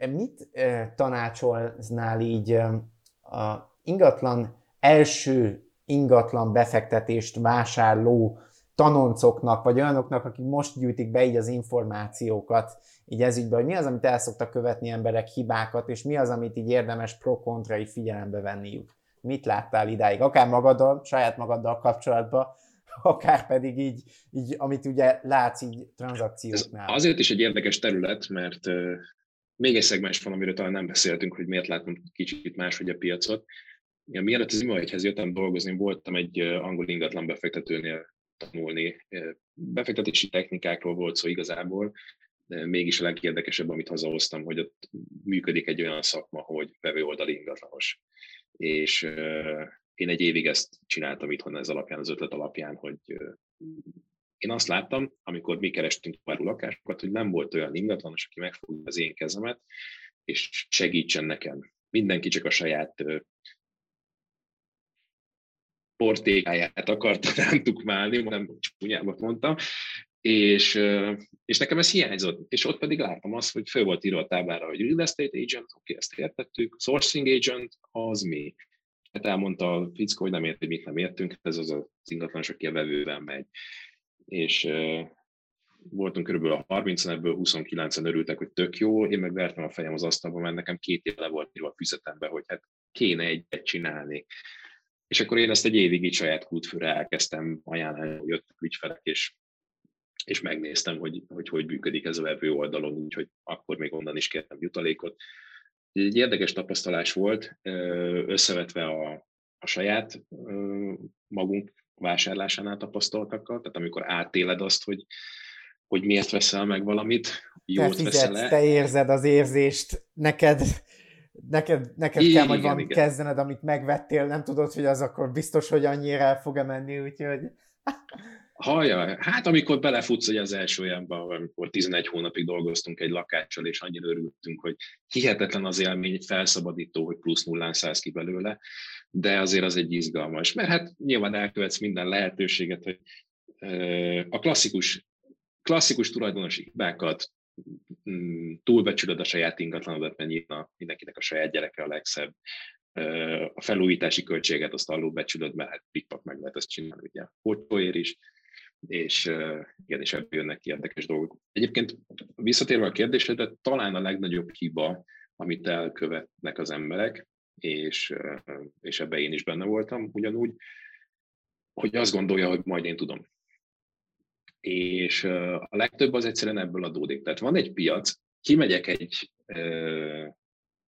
mit tanácsolnál így a ingatlan, első ingatlan befektetést vásárló tanoncoknak, vagy olyanoknak, akik most gyűjtik be így az információkat, így ez ügyben, hogy mi az, amit el szoktak követni emberek, hibákat, és mi az, amit így érdemes pro-kontra így figyelembe venniük. Mit láttál idáig? Akár magaddal, saját magaddal kapcsolatban, akár pedig így, így amit ugye látsz így tranzakcióknál. Ez azért is egy érdekes terület, mert euh, még egy szegmens van, amiről talán nem beszéltünk, hogy miért látom kicsit máshogy a piacot. Ja, mielőtt az Imahegyhez jöttem dolgozni, voltam egy angol ingatlan befektetőnél tanulni. Befektetési technikákról volt szó igazából, de mégis a legérdekesebb, amit hazahoztam, hogy ott működik egy olyan szakma, hogy vevő oldali ingatlanos. És euh, én egy évig ezt csináltam itthon ez alapján, az ötlet alapján, hogy euh, én azt láttam, amikor mi kerestünk továbbú lakásokat, hogy nem volt olyan ingatlanos, aki megfogja az én kezemet, és segítsen nekem. Mindenki csak a saját euh, portékáját akarta rám tukmálni, nem csúnyába mondtam, és, és nekem ez hiányzott. És ott pedig láttam azt, hogy föl volt írva a táblára, hogy real estate agent, oké, okay, ezt értettük, sourcing agent, az mi? Hát elmondta a fickó, hogy nem ért, hogy mit nem értünk, ez az az ingatlanos, aki a vevővel megy. És uh, voltunk körülbelül a harmincan, ebből huszonkilencen örültek, hogy tök jó, én meg vertem a fejem az asztalba, mert nekem két éve volt írva a füzetembe, hogy hát kéne egyet csinálni. És akkor én ezt egy évig így saját kútfőre elkezdtem ajánlani, hogy jöttek ügyfelek, és, és megnéztem, hogy, hogy hogy működik ez a vevő oldalon, úgyhogy akkor még onnan is kértem jutalékot. Egy érdekes tapasztalás volt, összevetve a, a saját magunk vásárlásánál tapasztaltakkal, tehát amikor átéled azt, hogy, hogy miért veszel meg valamit, jót te veszel le. Te érzed az érzést, neked... Neked, neked igen, kell majd van igen. Kezdened, amit megvettél, nem tudod, hogy az akkor biztos, hogy annyira el fog-e menni, úgyhogy... Hallja, hát amikor belefutsz, hogy az első olyanban, amikor tizenegy hónapig dolgoztunk egy lakáccsal, és annyira örültünk, hogy hihetetlen az élmény, felszabadító, hogy plusz nullán száz ki belőle, de azért az egy izgalmas, mert hát nyilván elkövetsz minden lehetőséget, hogy a klasszikus, klasszikus tulajdonosi hibákat, túlbecsülöd a saját ingatlanodat, mert nyilván mindenkinek a saját gyereke a legszebb. A felújítási költséget azt alulbecsülöd, mert hát pikpak meg lehet ezt csinálni, ugye portfólióért is, és igen, és ebből jönnek ki érdekes dolgok. Egyébként visszatérve a kérdésedre, talán a legnagyobb hiba, amit elkövetnek az emberek, és, és ebben én is benne voltam ugyanúgy, hogy azt gondolja, hogy majd én tudom. És a legtöbb az egyszerűen ebből adódik. Tehát van egy piac, kimegyek egy,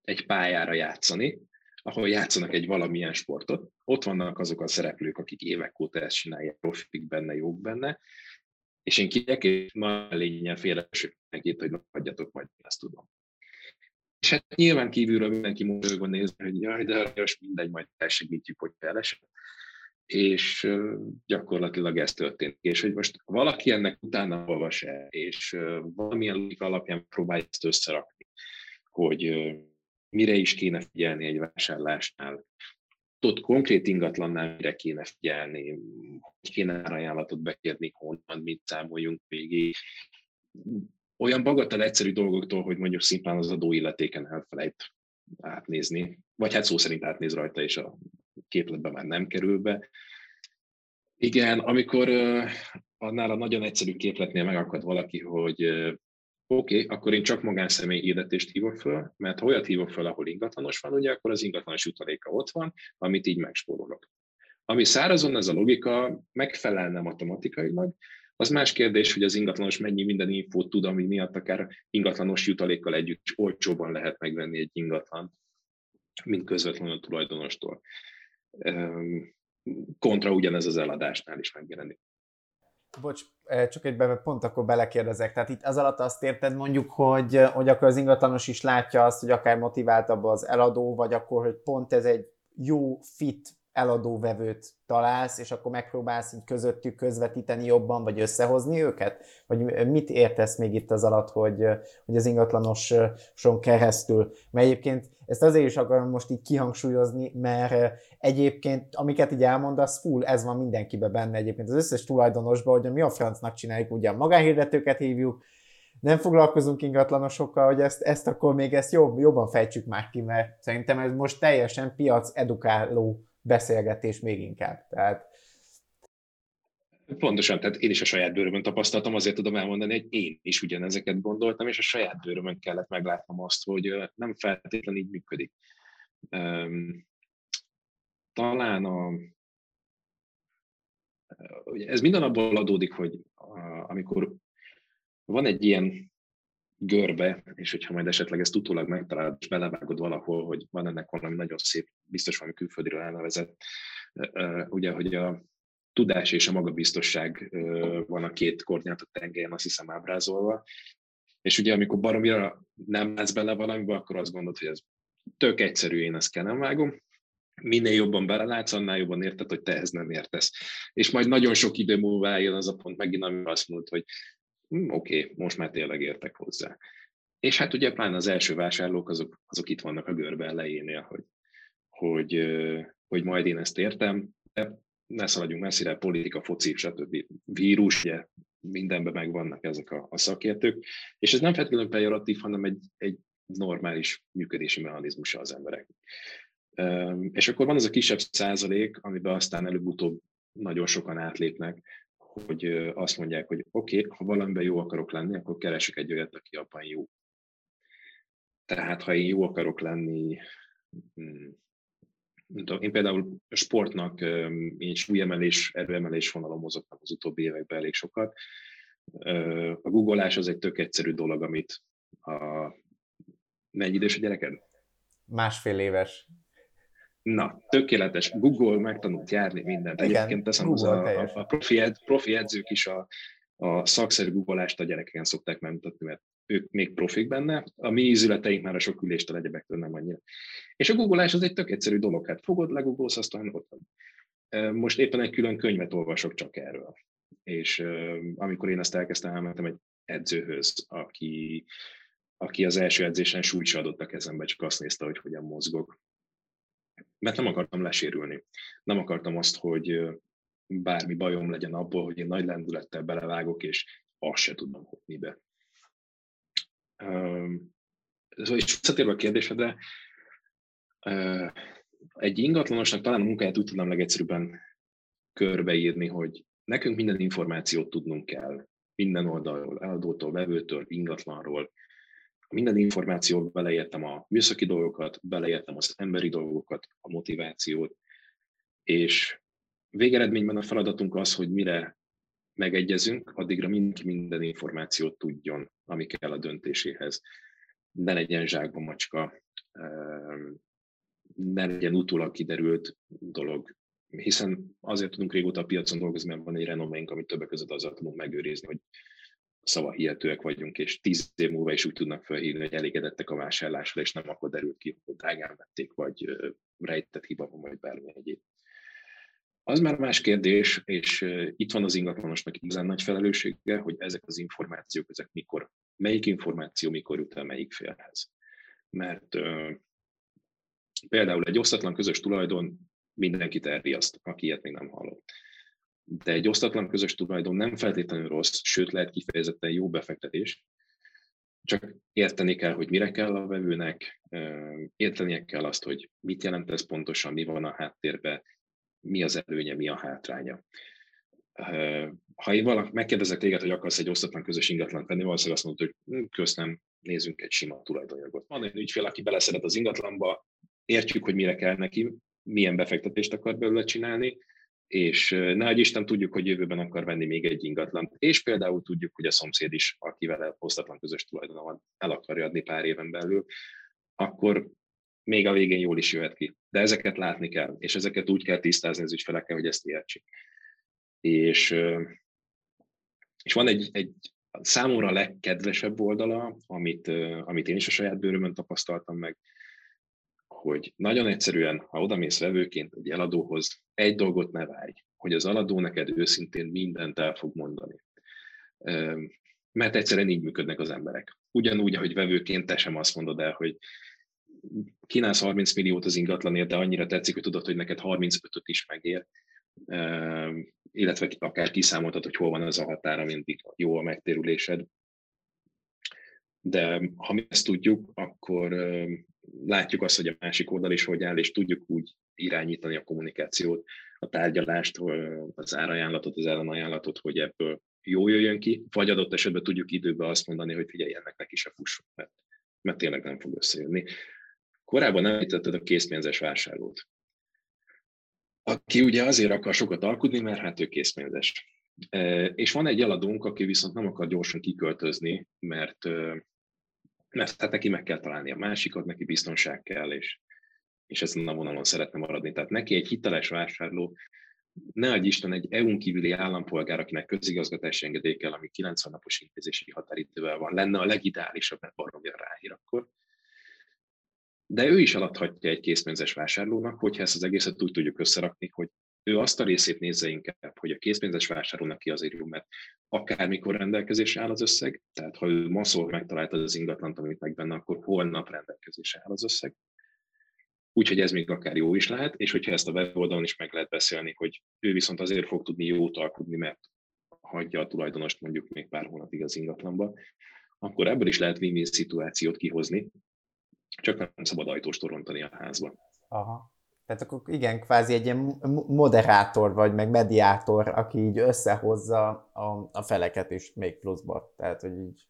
egy pályára játszani, ahol játszanak egy valamilyen sportot, ott vannak azok a szereplők, akik évek óta ezt csinálják, profik benne, jók benne, és én kijek, és már lényen félresők megint, hogy hagyjatok majd, én ezt tudom. És hát nyilván kívülről mindenki mosolygón nézni, hogy jaj, de aranyos, mindegy, majd elsegítjük, hogy felesek. És gyakorlatilag ez történt. És hogy most valaki ennek utána olvas-e, és valamilyen logika alapján próbálja ezt összerakni, hogy mire is kéne figyelni egy vásárlásnál, ott konkrét ingatlannál mire kéne figyelni, hogy kéne árajánlatot bekérni, honnan, mit számoljunk végig. Olyan bagatel egyszerű dolgoktól, hogy mondjuk szimplán az adóilletéken elfelejt átnézni, vagy hát szó szerint átnéz rajta, és a képletbe már nem kerül be. Igen, amikor uh, annál a nagyon egyszerű képletnél megakad valaki, hogy uh, oké, okay, akkor én csak magánszemély hirdetést hívok föl, mert ha olyat hívok föl, ahol ingatlanos van, ugye, akkor az ingatlanos jutaléka ott van, amit így megspórolok. Ami szárazon, ez a logika megfelelne matematikailag, az más kérdés, hogy az ingatlanos mennyi minden infót tud, ami miatt akár ingatlanos jutalékkal együtt olcsóban lehet megvenni egy ingatlan, mint közvetlenül a tulajdonostól. Kontra ugyanez az eladásnál is megjelenik. Bocs, csak egyben pont akkor belekérdezek. Tehát itt az alatt azt érted mondjuk, hogy, hogy akkor az ingatlanos is látja azt, hogy akár motiváltabb az eladó, vagy akkor, hogy pont ez egy jó fit eladóvevőt találsz, és akkor megpróbálsz így közöttük közvetíteni jobban, vagy összehozni őket? Vagy mit értesz még itt az alatt, hogy, hogy az ingatlanoson keresztül? Mert egyébként ezt azért is akarom most így kihangsúlyozni, mert egyébként, amiket így elmondasz, full, ez van mindenkiben benne egyébként. Az összes tulajdonosban, hogy mi a francnak csináljuk, ugye a magánhirdetőket hívjuk, nem foglalkozunk ingatlanosokkal, hogy ezt, ezt akkor még ezt jobb, jobban fejtsük már ki, mert szerintem ez most teljesen piac edukáló beszélgetés még inkább. Tehát... Pontosan, tehát én is a saját bőrömön tapasztaltam, azért tudom elmondani, hogy én is ugyanezeket gondoltam, és a saját bőrömön kellett meglátnom azt, hogy nem feltétlenül így működik. Talán a... Ez minden abból adódik, hogy amikor van egy ilyen görbe, és hogyha majd esetleg ezt utólag megtalálod, és belevágod valahol, hogy van ennek valami nagyon szép, biztos valami külföldről elnevezett, ugye, hogy a tudás és a magabiztosság van a két kornyát a tengelyen, azt hiszem ábrázolva, és ugye amikor baromira nem látsz bele valamiben, akkor azt gondolod, hogy ez tök egyszerű, én ezt kell nem vágom. Minél jobban belelátsz, annál jobban érted, hogy te ez nem értesz. És majd nagyon sok idő múlva eljön az a pont megint, ami azt mondod, hogy hm, oké, okay, most már tényleg értek hozzá. És hát ugye pláne az első vásárlók, azok, azok itt vannak a görbe elejénél, hogy, hogy, hogy majd én ezt értem, de ne szaladjunk messzire, politika, foci, stb. Vírus, ugye mindenben megvannak ezek a, a szakértők, és ez nem feltétlenül pejoratív, hanem egy, egy normális működési mechanizmusa az emberek. És akkor van az a kisebb százalék, amiben aztán előbb-utóbb nagyon sokan átlépnek, hogy azt mondják, hogy oké, okay, ha valamiben jó akarok lenni, akkor keresek egy olyat, aki abban jó. Tehát ha én jó akarok lenni, nem tudom, én például sportnak, én súlyemelés, erőemelés vonalon mozogtam az utóbbi években elég sokat. A googolás az egy tök egyszerű dolog, amit a... Mennyi idős a gyereked? Másfél éves. Na, tökéletes. Google megtanult járni mindent. Igen, egyébként teszem Google, az a, a profi, ed, profi edzők is a, a szakszerű googolást a gyerekeken szokták megmutatni, mert ők még profik benne. A mi ízületeink már a sok üléstől egyebektől nem annyira. És a googolás az egy tök egyszerű dolog. Hát fogod, legoogolsz, aztán ott vagy. Most éppen egy külön könyvet olvasok csak erről. És amikor én ezt elkezdtem, elmentem egy edzőhöz, aki, aki az első edzésen súlyt se adott a kezembe, csak azt nézte, hogy hogyan mozgok. Mert nem akartam lesérülni. Nem akartam azt, hogy bármi bajom legyen abból, hogy én nagy lendülettel belevágok, és azt se tudom, hogy mibe. És visszatérve a kérdésedre, egy ingatlanosnak talán a munkáját úgy tudnám legegyszerűbben körbeírni, hogy nekünk minden információt tudnunk kell. Minden oldalról, eladótól, vevőtől, ingatlanról. Minden információt, beleértem a műszaki dolgokat, beleértem az emberi dolgokat, a motivációt, és végeredményben a feladatunk az, hogy mire megegyezünk, addigra mindenki minden információt tudjon, ami kell a döntéséhez. Ne legyen zsákba macska, ne legyen utólag kiderült dolog, hiszen azért tudunk régóta a piacon dolgozni, mert van egy renoménk, amit többek között azzal tudunk megőrizni, hogy szavahihetőek vagyunk, és tíz év múlva is úgy tudnak felhívni, hogy elégedettek a vásárlásra, és nem akkor derült ki, hogy drágán vették, vagy rejtett hiba van, vagy bármi egyéb. Az már más kérdés, és itt van az ingatlanosnak igazán nagy felelőssége, hogy ezek az információk, ezek mikor, melyik információ mikor jut el melyik félhez. Mert uh, például egy osztatlan közös tulajdon mindenkit elriaszt, aki ilyet még nem hallott. De egy osztatlan közös tulajdon nem feltétlenül rossz, sőt lehet kifejezetten jó befektetés, csak érteni kell, hogy mire kell a vevőnek, értenie kell azt, hogy mit jelent ez pontosan, mi van a háttérben, mi az előnye, mi a hátránya. Ha én valaki megkérdezek téged, hogy akarsz egy osztatlan közös ingatlant venni, valószínűleg azt mondod, hogy köszönöm, nézzünk egy sima tulajdonjogot. Van egy ügyfél, aki beleszeret az ingatlanba, értjük, hogy mire kell neki, milyen befektetést akar belőle csinálni, és nehogy Isten tudjuk, hogy jövőben akar venni még egy ingatlant, és például tudjuk, hogy a szomszéd is, akivel osztatlan közös tulajdona van, el akarja adni pár éven belül, akkor még a végén jól is jöhet ki. De ezeket látni kell, és ezeket úgy kell tisztázni az ügyfelekkel, hogy ezt értsék. És, és van egy, egy számomra a legkedvesebb oldala, amit, amit én is a saját bőrömön tapasztaltam meg, hogy nagyon egyszerűen, ha odamész vevőként egy eladóhoz, egy dolgot ne várj, hogy az eladó neked őszintén mindent el fog mondani. Mert egyszerűen így működnek az emberek. Ugyanúgy, ahogy vevőként te sem azt mondod el, hogy kínálsz harminc milliót az ingatlanért, de annyira tetszik, hogy tudod, hogy neked harmincötöt is megér, illetve akár kiszámoltad, hogy hol van ez a határa, mindig jó a megtérülésed. de ha mi ezt tudjuk, akkor látjuk azt, hogy a másik oldal is hogy áll, és tudjuk úgy irányítani a kommunikációt, a tárgyalást, az árajánlatot, az ellenajánlatot, hogy ebből jó jöjjön ki, vagy adott esetben tudjuk időben azt mondani, hogy figyelj, ennek neki se fusson, mert, mert tényleg nem fog összejönni. Korábban említetted a készpénzes vásárlót, aki ugye azért akar sokat alkudni, mert hát ő készpénzes. És van egy eladónk, aki viszont nem akar gyorsan kiköltözni, mert, mert hát neki meg kell találni a másikat, neki biztonság kell, és, és ezen a vonalon szeretne maradni. Tehát neki egy hiteles vásárló, ne adj Isten, egy é u-n kívüli állampolgár, akinek közigazgatási engedély kell, ami kilenc hónapos intézési határidővel van, lenne a legideálisabb, mert baromja ráír akkor. De ő is eladhatja egy készpénzes vásárlónak, hogyha ezt az egészet úgy tudjuk összerakni, hogy ő azt a részét nézze inkább, hogy a készpénzes vásárlónak ki azért jó, mert akármikor rendelkezésre áll az összeg, tehát ha ő ma szól megtalálta az ingatlant, amit meg benne, akkor holnap rendelkezésre áll az összeg. Úgyhogy ez még akár jó is lehet, és hogyha ezt a weboldalon is meg lehet beszélni, hogy ő viszont azért fog tudni jót alkudni, mert hagyja a tulajdonost mondjuk még pár hónapig az ingatlanba, akkor ebből is lehet win-win szituációt kihozni, csak nem szabad ajtóst torontani a házba. Aha. Tehát akkor igen, kvázi egy ilyen moderátor vagy, meg mediátor, aki így összehozza a, a feleket is még pluszba. Tehát, hogy így...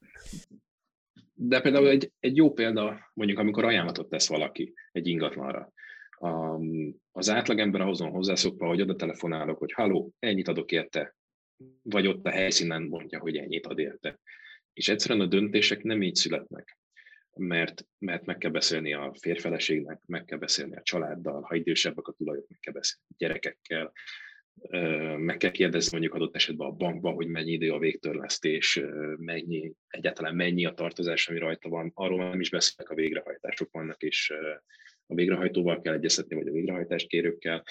De például egy, egy jó példa, mondjuk amikor ajánlatot tesz valaki egy ingatlanra. A, az átlagember ahhoz van hozzászokva, hogy oda telefonálok, hogy halló, ennyit adok érte. Vagy ott a helyszínen mondja, hogy ennyit ad érte. És egyszerűen a döntések nem így születnek. Mert, mert meg kell beszélni a férfeleségnek, meg kell beszélni a családdal, ha idősebbek a tulajok, meg kell beszélni a gyerekekkel, meg kell kérdezni mondjuk adott esetben a bankba, hogy mennyi idő a végtörlesztés, mennyi, egyáltalán mennyi a tartozás, ami rajta van, arról nem is beszélnek, a végrehajtások vannak, és a végrehajtóval kell egyeztetni, vagy a végrehajtást kérőkkel.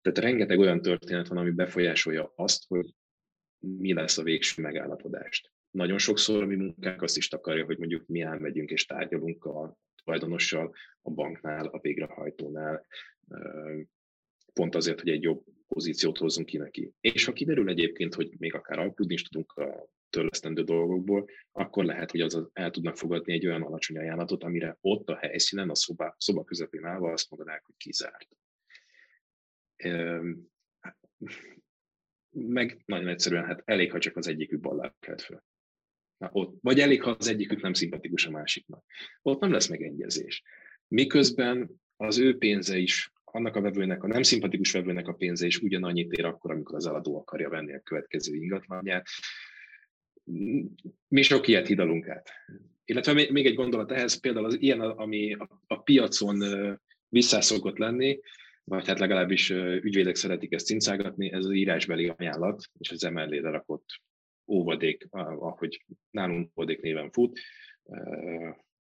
Tehát rengeteg olyan történet van, ami befolyásolja azt, hogy mi lesz a végső megállapodást. Nagyon sokszor a mi munkánk azt is takarja, hogy mondjuk mi elmegyünk és tárgyalunk a tulajdonossal, a banknál, a végrehajtónál, pont azért, hogy egy jobb pozíciót hozzunk ki neki. És ha kiderül egyébként, hogy még akár alkudni is tudunk a törlesztendő dolgokból, akkor lehet, hogy az el tudnak fogadni egy olyan alacsony ajánlatot, amire ott a helyszínen, a szoba, szoba közepén állva azt mondanák, hogy kizárt. Meg nagyon egyszerűen, hát elég, ha csak az egyikük ballát kelt föl. Na, ott, vagy elég, ha az egyikük nem szimpatikus a másiknak. Ott nem lesz megegyezés. Miközben az ő pénze is, annak a vevőnek, a nem szimpatikus vevőnek a pénze is ugyanannyit ér akkor, amikor az eladó akarja venni a következő ingatlanját. Mi sok ilyet hidalunk át. Illetve még egy gondolat ehhez, például az ilyen, ami a piacon visszaszokott lenni, vagy hát legalábbis ügyvédek szeretik ezt cincálgatni, ez az írásbeli ajánlat, és az emellére rakott óvadék, ahogy nálunk óvadék néven fut.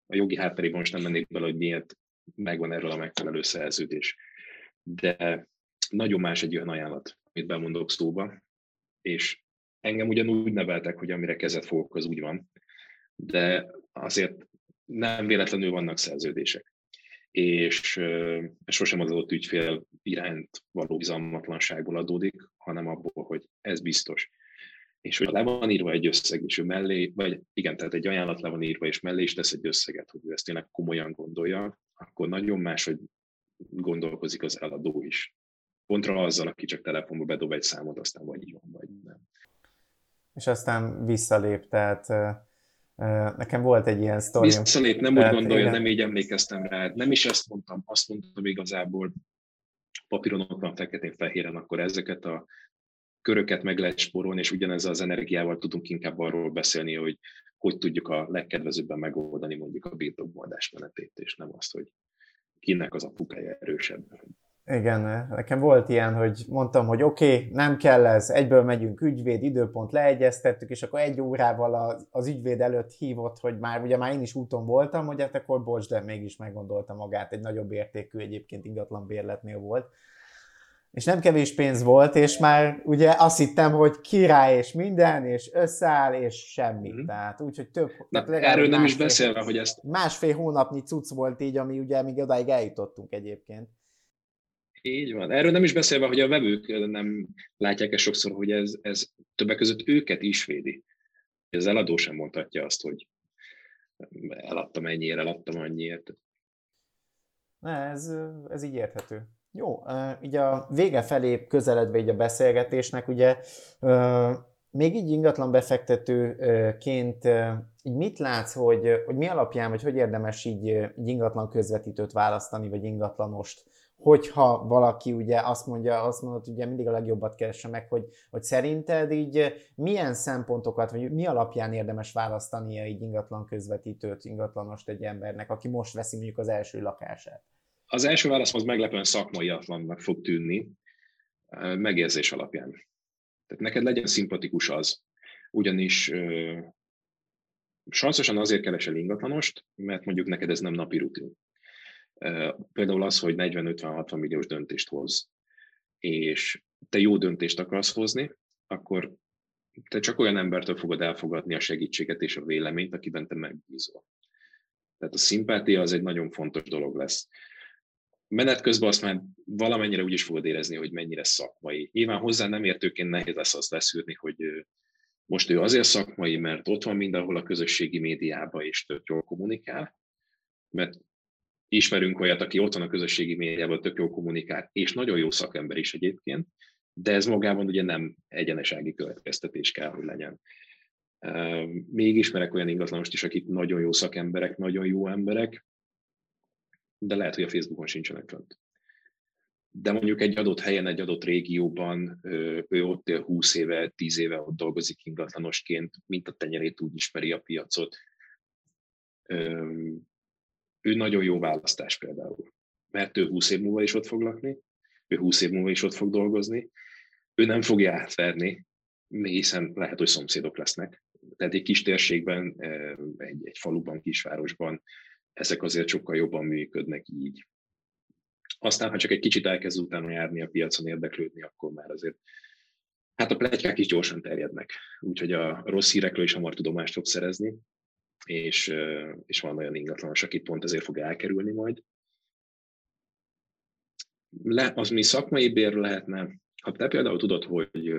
A jogi hátterébe most nem mennék bele, hogy miért megvan erről a megfelelő szerződés. De nagyon más egy olyan ajánlat, amit bemondok szóba, és engem ugyanúgy neveltek, hogy amire kezet fogok, az úgy van, de azért nem véletlenül vannak szerződések. És sosem az adott ügyfél iránt való bizalmatlanságból adódik, hanem abból, hogy ez biztos. És hogy le van írva egy összeg, és ő mellé, vagy igen, tehát egy ajánlat le van írva, és mellé is tesz egy összeget, hogy ő ezt tényleg komolyan gondolja, akkor nagyon más, hogy gondolkozik az eladó is. Kontra azzal, aki csak telefonba bedob egy számot, aztán vagy így van, vagy nem. És aztán visszalép, tehát... Nekem volt egy ilyen sztorium. Visszalép, nem úgy gondolja, nem így emlékeztem rá. Nem is ezt mondtam, azt mondtam igazából, papíron ott van feketén-fehéren, akkor ezeket a köröket meg lehet spórolni, és ugyanezzel az energiával tudunk inkább arról beszélni, hogy hogy tudjuk a legkedvezőbben megoldani mondjuk a birtokmegoldás menetét, és nem azt, hogy kinek az apukája erősebb. Igen, nekem volt ilyen, hogy mondtam, hogy oké, okay, nem kell ez, egyből megyünk ügyvéd, időpont leegyeztettük, és akkor egy órával az, az ügyvéd előtt hívott, hogy már, ugye már én is úton voltam, hogy hát akkor bocs, de mégis meggondolta magát, egy nagyobb értékű egyébként ingatlan bérletnél volt. És nem kevés pénz volt, és már ugye azt hittem, hogy király és minden, és összeáll, és semmi. Mm. Tehát úgyhogy több... Na, erről nem is beszélve, hogy ezt... Másfél hónapnyi cucc volt így, ami ugye még odáig eljutottunk egyébként. Így van. Erről nem is beszélve, hogy a vevők nem látják ezt sokszor, hogy ez, ez többek között őket is védi. Az eladó sem mondhatja azt, hogy eladtam ennyiért, eladtam annyiért. Na, ez, ez így érthető. Jó, ugye a vége felé közeledve így a beszélgetésnek, ugye még így ingatlan befektetőként így mit látsz, hogy, hogy mi alapján, vagy hogy érdemes így, így ingatlan közvetítőt választani, vagy ingatlanost? Hogyha valaki ugye azt mondja, azt mondod, ugye mindig a legjobbat keresse meg, hogy, hogy szerinted így milyen szempontokat, vagy mi alapján érdemes választania így ingatlan közvetítőt, ingatlanost egy embernek, aki most veszi mondjuk az első lakását? Az első válasz az meglepően szakmaiatlannak fog tűnni, megérzés alapján. Tehát neked legyen szimpatikus az, ugyanis ö, sanszosan azért keresel ingatlanost, mert mondjuk neked ez nem napi rutin. Például az, hogy negyven-ötven-hatvan milliós döntést hoz, és te jó döntést akarsz hozni, akkor te csak olyan embertől fogod elfogadni a segítséget és a véleményt, akiben te megbízol. Tehát a szimpátia az egy nagyon fontos dolog lesz. Menet közben azt már valamennyire úgy is fogod érezni, hogy mennyire szakmai. Nyilván hozzá nem értőként nehéz lesz azt leszűrni, hogy most ő azért szakmai, mert ott van mindenhol a közösségi médiában, és tök jól kommunikál, mert ismerünk olyat, aki ott van a közösségi médiában, tök jól kommunikál, és nagyon jó szakember is egyébként, de ez magában ugye nem egyenesági következtetés kell, hogy legyen. Még ismerek olyan ingatlanost is, akik nagyon jó szakemberek, nagyon jó emberek, de lehet, hogy a Facebookon sincsenek fönt. De mondjuk egy adott helyen, egy adott régióban, ő ott él húsz éve, tíz éve, ott dolgozik ingatlanosként, mint a tenyerét úgy ismeri a piacot. Ő nagyon jó választás például, mert ő húsz év múlva is ott fog lakni, ő húsz év múlva is ott fog dolgozni, ő nem fogja átverni, hiszen lehet, hogy szomszédok lesznek. Tehát egy kis térségben, egy, egy faluban, kisvárosban ezek azért sokkal jobban működnek így. Aztán, ha csak egy kicsit elkezd utána járni a piacon, érdeklődni, akkor már azért hát a pletykák is gyorsan terjednek, úgyhogy a rossz hírekről is hamar tudomást fog szerezni. És, és van olyan ingatlanos, aki pont ezért fog elkerülni majd. Le, az mi szakmai bér lehetne, ha te például tudod, hogy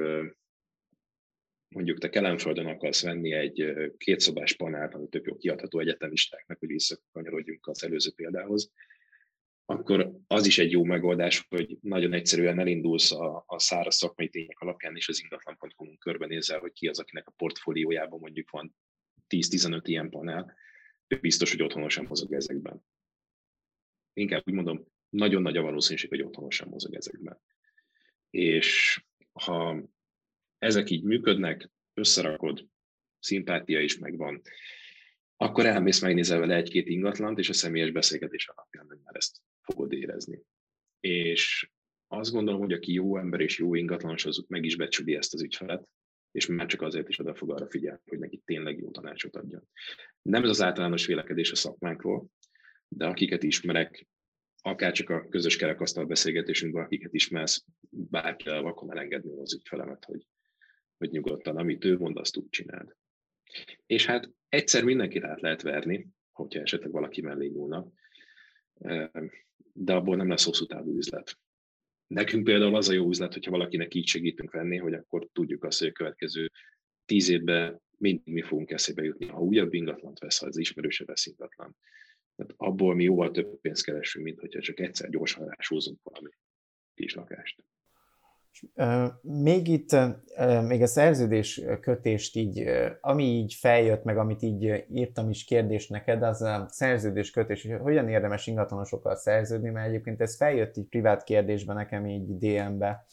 mondjuk te Kelenföldön akarsz venni egy kétszobás panált, ami tök jó kiadható egyetemistáknak, hogy visszakanyarodjunk az előző példához, akkor az is egy jó megoldás, hogy nagyon egyszerűen elindulsz a, a száraz szakmai tények alapján, és az ingatlan pont com-on körbenézel, hogy ki az, akinek a portfóliójában mondjuk van tíz-tizenöt ilyen panel, ő biztos, hogy otthonos sem mozog ezekben. Inkább úgy mondom, nagyon nagy a valószínűség, hogy otthonos sem mozog ezekben. És ha ezek így működnek, összerakod, szimpátia is megvan, akkor elmész, megnézel vele egy-két ingatlant, és a személyes beszélgetés alapján már ezt fogod érezni. És azt gondolom, hogy aki jó ember és jó ingatlanos, azok meg is becsüli ezt az ügyfelet, és már csak azért is oda fog arra figyelni, hogy neki tényleg jó tanácsot adjon. Nem ez az általános vélekedés a szakmánkról, de akiket ismerek, akár csak a közös kerekasztal beszélgetésünkben, akiket ismersz, bárki el vakon elengedném az ügyfelemet, hogy, hogy nyugodtan, amit ő mond, azt úgy csináld. És hát egyszer mindenkit át lehet verni, hogyha esetleg valaki mellé nyúlna, de abból nem lesz hosszú távú üzlet. Nekünk például az a jó üzlet, hogyha valakinek így segítünk venni, hogy akkor tudjuk azt, hogy a következő tíz évben mindig mi fogunk eszébe jutni, ha újabb ingatlant vesz, ha az ismerőse vesz ingatlan. Tehát abból mi jóval több pénzt keresünk, mint hogyha csak egyszer gyorsan rásózunk valami kis lakást. Még itt, még a szerződés kötést így, ami így feljött, meg amit így írtam is kérdés neked, az a szerződés kötés, hogy hogyan érdemes ingatlanosokkal szerződni, mert egyébként ez feljött így privát kérdésben nekem így dé em-be,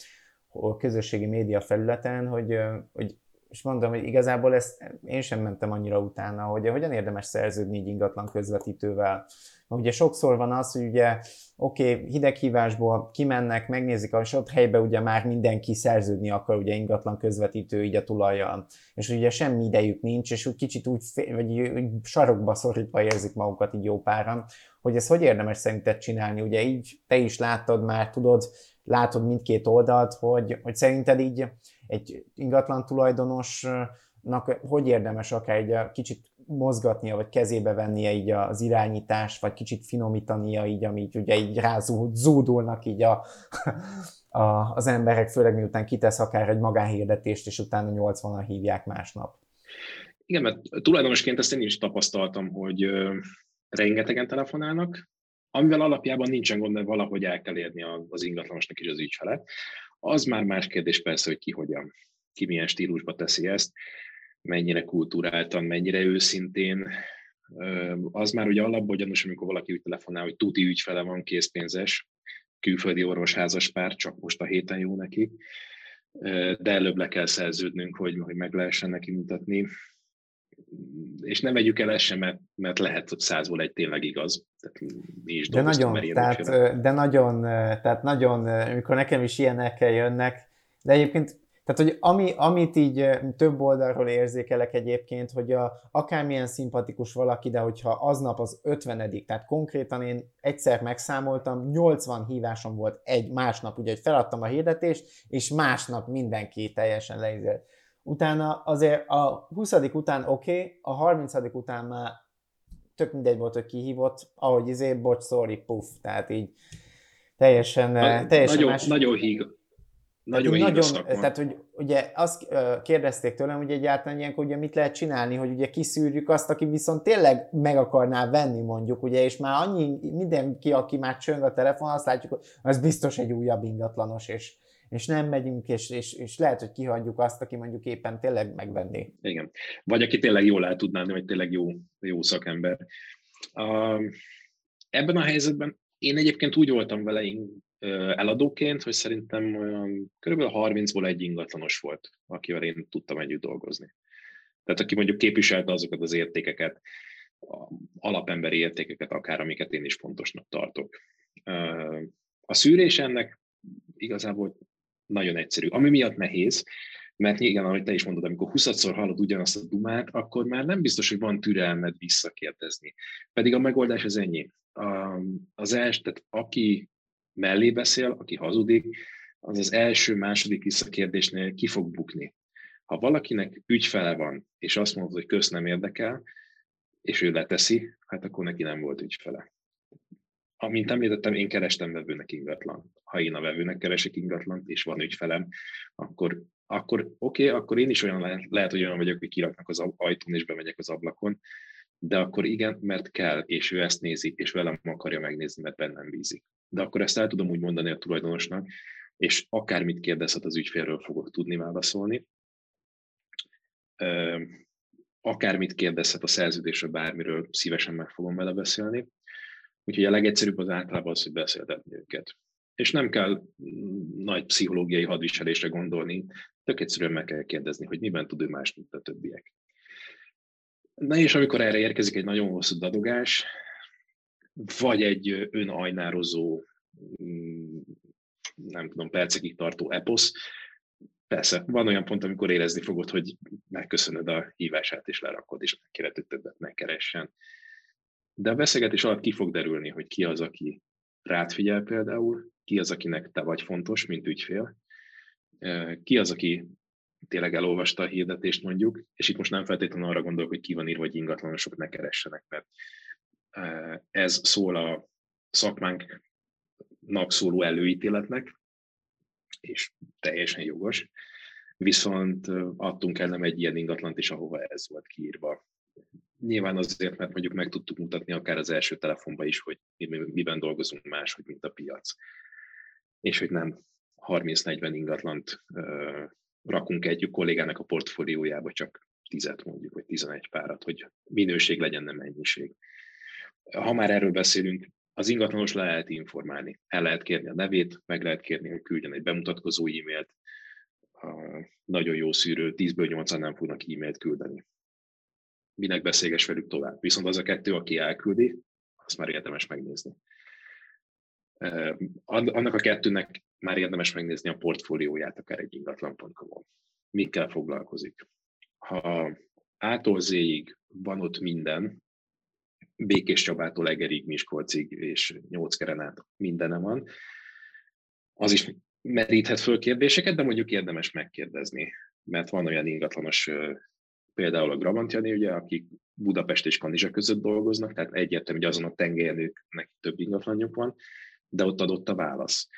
a közösségi média felületen, hogy, hogy és mondom, hogy igazából ezt én sem mentem annyira utána, hogy hogyan érdemes szerződni így ingatlan közvetítővel. Ugye sokszor van az, hogy ugye oké, okay, hideghívásból kimennek, megnézik, és ott helyben ugye már mindenki szerződni akar, ugye ingatlan közvetítő így a tulajjal. És ugye semmi idejük nincs, és úgy kicsit úgy, vagy úgy sarokba szorítva érzik magukat így jó páran, hogy ez hogy érdemes szerinted csinálni? Ugye így te is láttad már, tudod, látod mindkét oldalt, hogy, hogy szerinted így egy ingatlan tulajdonosnak hogy érdemes akár egy kicsit mozgatnia, vagy kezébe vennie így az irányítást, vagy kicsit finomítania így, amit ugye így rázúdulnak így a, a, az emberek, főleg miután kitesz akár egy magánhirdetést, és utána nyolcvanan hívják másnap. Igen, mert tulajdonosként ezt én is tapasztaltam, hogy rengetegen telefonálnak, amivel alapjában nincsen gond, de valahogy el kell érni az ingatlanosnak is az ügyfelet. Az már más kérdés persze, hogy ki hogyan, ki milyen stílusba teszi ezt, mennyire kulturáltan, mennyire őszintén. Az már ugye alapból gyanús, amikor valaki úgy telefonál, hogy tuti ügyfele van, készpénzes, külföldi orvosházas pár, csak most a héten jó neki, de előbb le kell szerződnünk, hogy, hogy meg lehessen neki mutatni. És nem vegyük el ezt sem, mert, mert lehet, hogy százból egy tényleg igaz. Tehát mi is de nagyon, tehát, de nagyon, tehát nagyon, amikor nekem is ilyenekkel jönnek, de egyébként, tehát hogy ami, amit így több oldalról érzékelek egyébként, hogy a, akármilyen szimpatikus valaki, de hogyha aznap az ötvenedik, tehát konkrétan én egyszer megszámoltam, nyolcvan hívásom volt egy másnap, ugye, hogy feladtam a hirdetést, és másnap mindenki teljesen leizélt. Utána azért a huszadik után oké, okay, a harmincadik után már tök mindegy volt, hogy kihívott, ahogy izé, bocs, sorry, puff, tehát így teljesen, Na, teljesen nagyon, más. Nagyon híg. Nagyon, így, nagyon tehát, hogy ugye azt kérdezték tőlem, hogy egyáltalán ilyenkor ugye mit lehet csinálni, hogy ugye kiszűrjük azt, aki viszont tényleg meg akarná venni, mondjuk, ugye, és már annyi, mindenki, aki már csöng a telefon, azt látjuk, hogy az biztos egy újabb ingatlanos, és és nem megyünk, és, és, és lehet, hogy kihagyjuk azt, aki mondjuk éppen tényleg megvenné. Igen. Vagy aki tényleg jól el tudná, vagy tényleg jó, jó szakember. Uh, ebben a helyzetben én egyébként úgy voltam vele én, uh, eladóként, hogy szerintem olyan körülbelül harmincból egy ingatlanos volt, akivel én tudtam együtt dolgozni. Tehát aki mondjuk képviselte azokat az értékeket, alapemberi értékeket akár, amiket én is fontosnak tartok. Uh, a szűrés ennek igazából nagyon egyszerű. Ami miatt nehéz, mert igen, ahogy te is mondod, amikor huszadszor hallod ugyanazt a dumát, akkor már nem biztos, hogy van türelmed visszakérdezni. Pedig a megoldás az ennyi. Az első, tehát aki mellé beszél, aki hazudik, az az első-második visszakérdésnél ki fog bukni. Ha valakinek ügyfele van, és azt mondod, hogy kösz, nem érdekel, és ő leteszi, hát akkor neki nem volt ügyfele. Amint említettem, én kerestem vevőnek ingatlant. Ha én a vevőnek keresek ingatlant, és van ügyfelem, akkor, akkor oké, okay, akkor én is olyan lehet, lehet, hogy olyan vagyok, hogy kiraknak az ajtón, és bemegyek az ablakon, de akkor igen, mert kell, és ő ezt nézi, és velem akarja megnézni, mert bennem bízik. De akkor ezt el tudom úgy mondani a tulajdonosnak, és akármit kérdezhet az ügyfélről, fogok tudni válaszolni. Akármit kérdezhet a szerződésről, bármiről, szívesen meg fogom vele beszélni. Úgyhogy a legegyszerűbb az általában az, hogy beszéltetni őket. És nem kell nagy pszichológiai hadviselésre gondolni, tök egyszerűen meg kell kérdezni, hogy miben tud ő más, mint a többiek. Na és amikor erre érkezik egy nagyon hosszú dadogás, vagy egy önajnározó, nem tudom, percekig tartó eposz, persze, van olyan pont, amikor érezni fogod, hogy megköszönöd a hívását, és lerakod, és megkéred, hogy többet ne keressen. De a beszélgetés alatt ki fog derülni, hogy ki az, aki rád figyel például, ki az, akinek te vagy fontos, mint ügyfél, ki az, aki tényleg elolvasta a hirdetést mondjuk, és itt most nem feltétlenül arra gondolok, hogy ki van írva, hogy ingatlanosok ne keressenek, mert ez szól a szakmánknak szóló előítéletnek, és teljesen jogos, viszont adtunk el nem egy ilyen ingatlant is, ahova ez volt kiírva. Nyilván azért, mert mondjuk meg tudtuk mutatni akár az első telefonban is, hogy miben dolgozunk máshogy, mint a piac. És hogy nem harminc-negyven ingatlant ö, rakunk egyik kollégának a portfóliójába, csak tízet mondjuk, vagy tizenegy párat, hogy minőség legyen, nem mennyiség. Ha már erről beszélünk, az ingatlanos le lehet informálni. El lehet kérni a nevét, meg lehet kérni, hogy küldjen egy bemutatkozó e-mailt. A nagyon jó szűrő, tízből nyolcan nem fognak e-mailt küldeni. Minek beszélges velük tovább. Viszont az a kettő, aki elküldi, azt már érdemes megnézni. Annak a kettőnek már érdemes megnézni a portfólióját, akár egy ingatlan pont com-on. Mikkel foglalkozik. Ha A-tól Z-ig van ott minden, Békés Csabától Egerig, Miskolcig és Nyóckeren át mindene van, az is meríthet föl kérdéseket, de mondjuk érdemes megkérdezni, mert van olyan ingatlanos, például a Grabant Jani, ugye, akik Budapest és Kanizsa között dolgoznak, tehát egyértelmű, hogy azon a tengelyen őknek több ingatlanjuk van, de ott adott a válasz.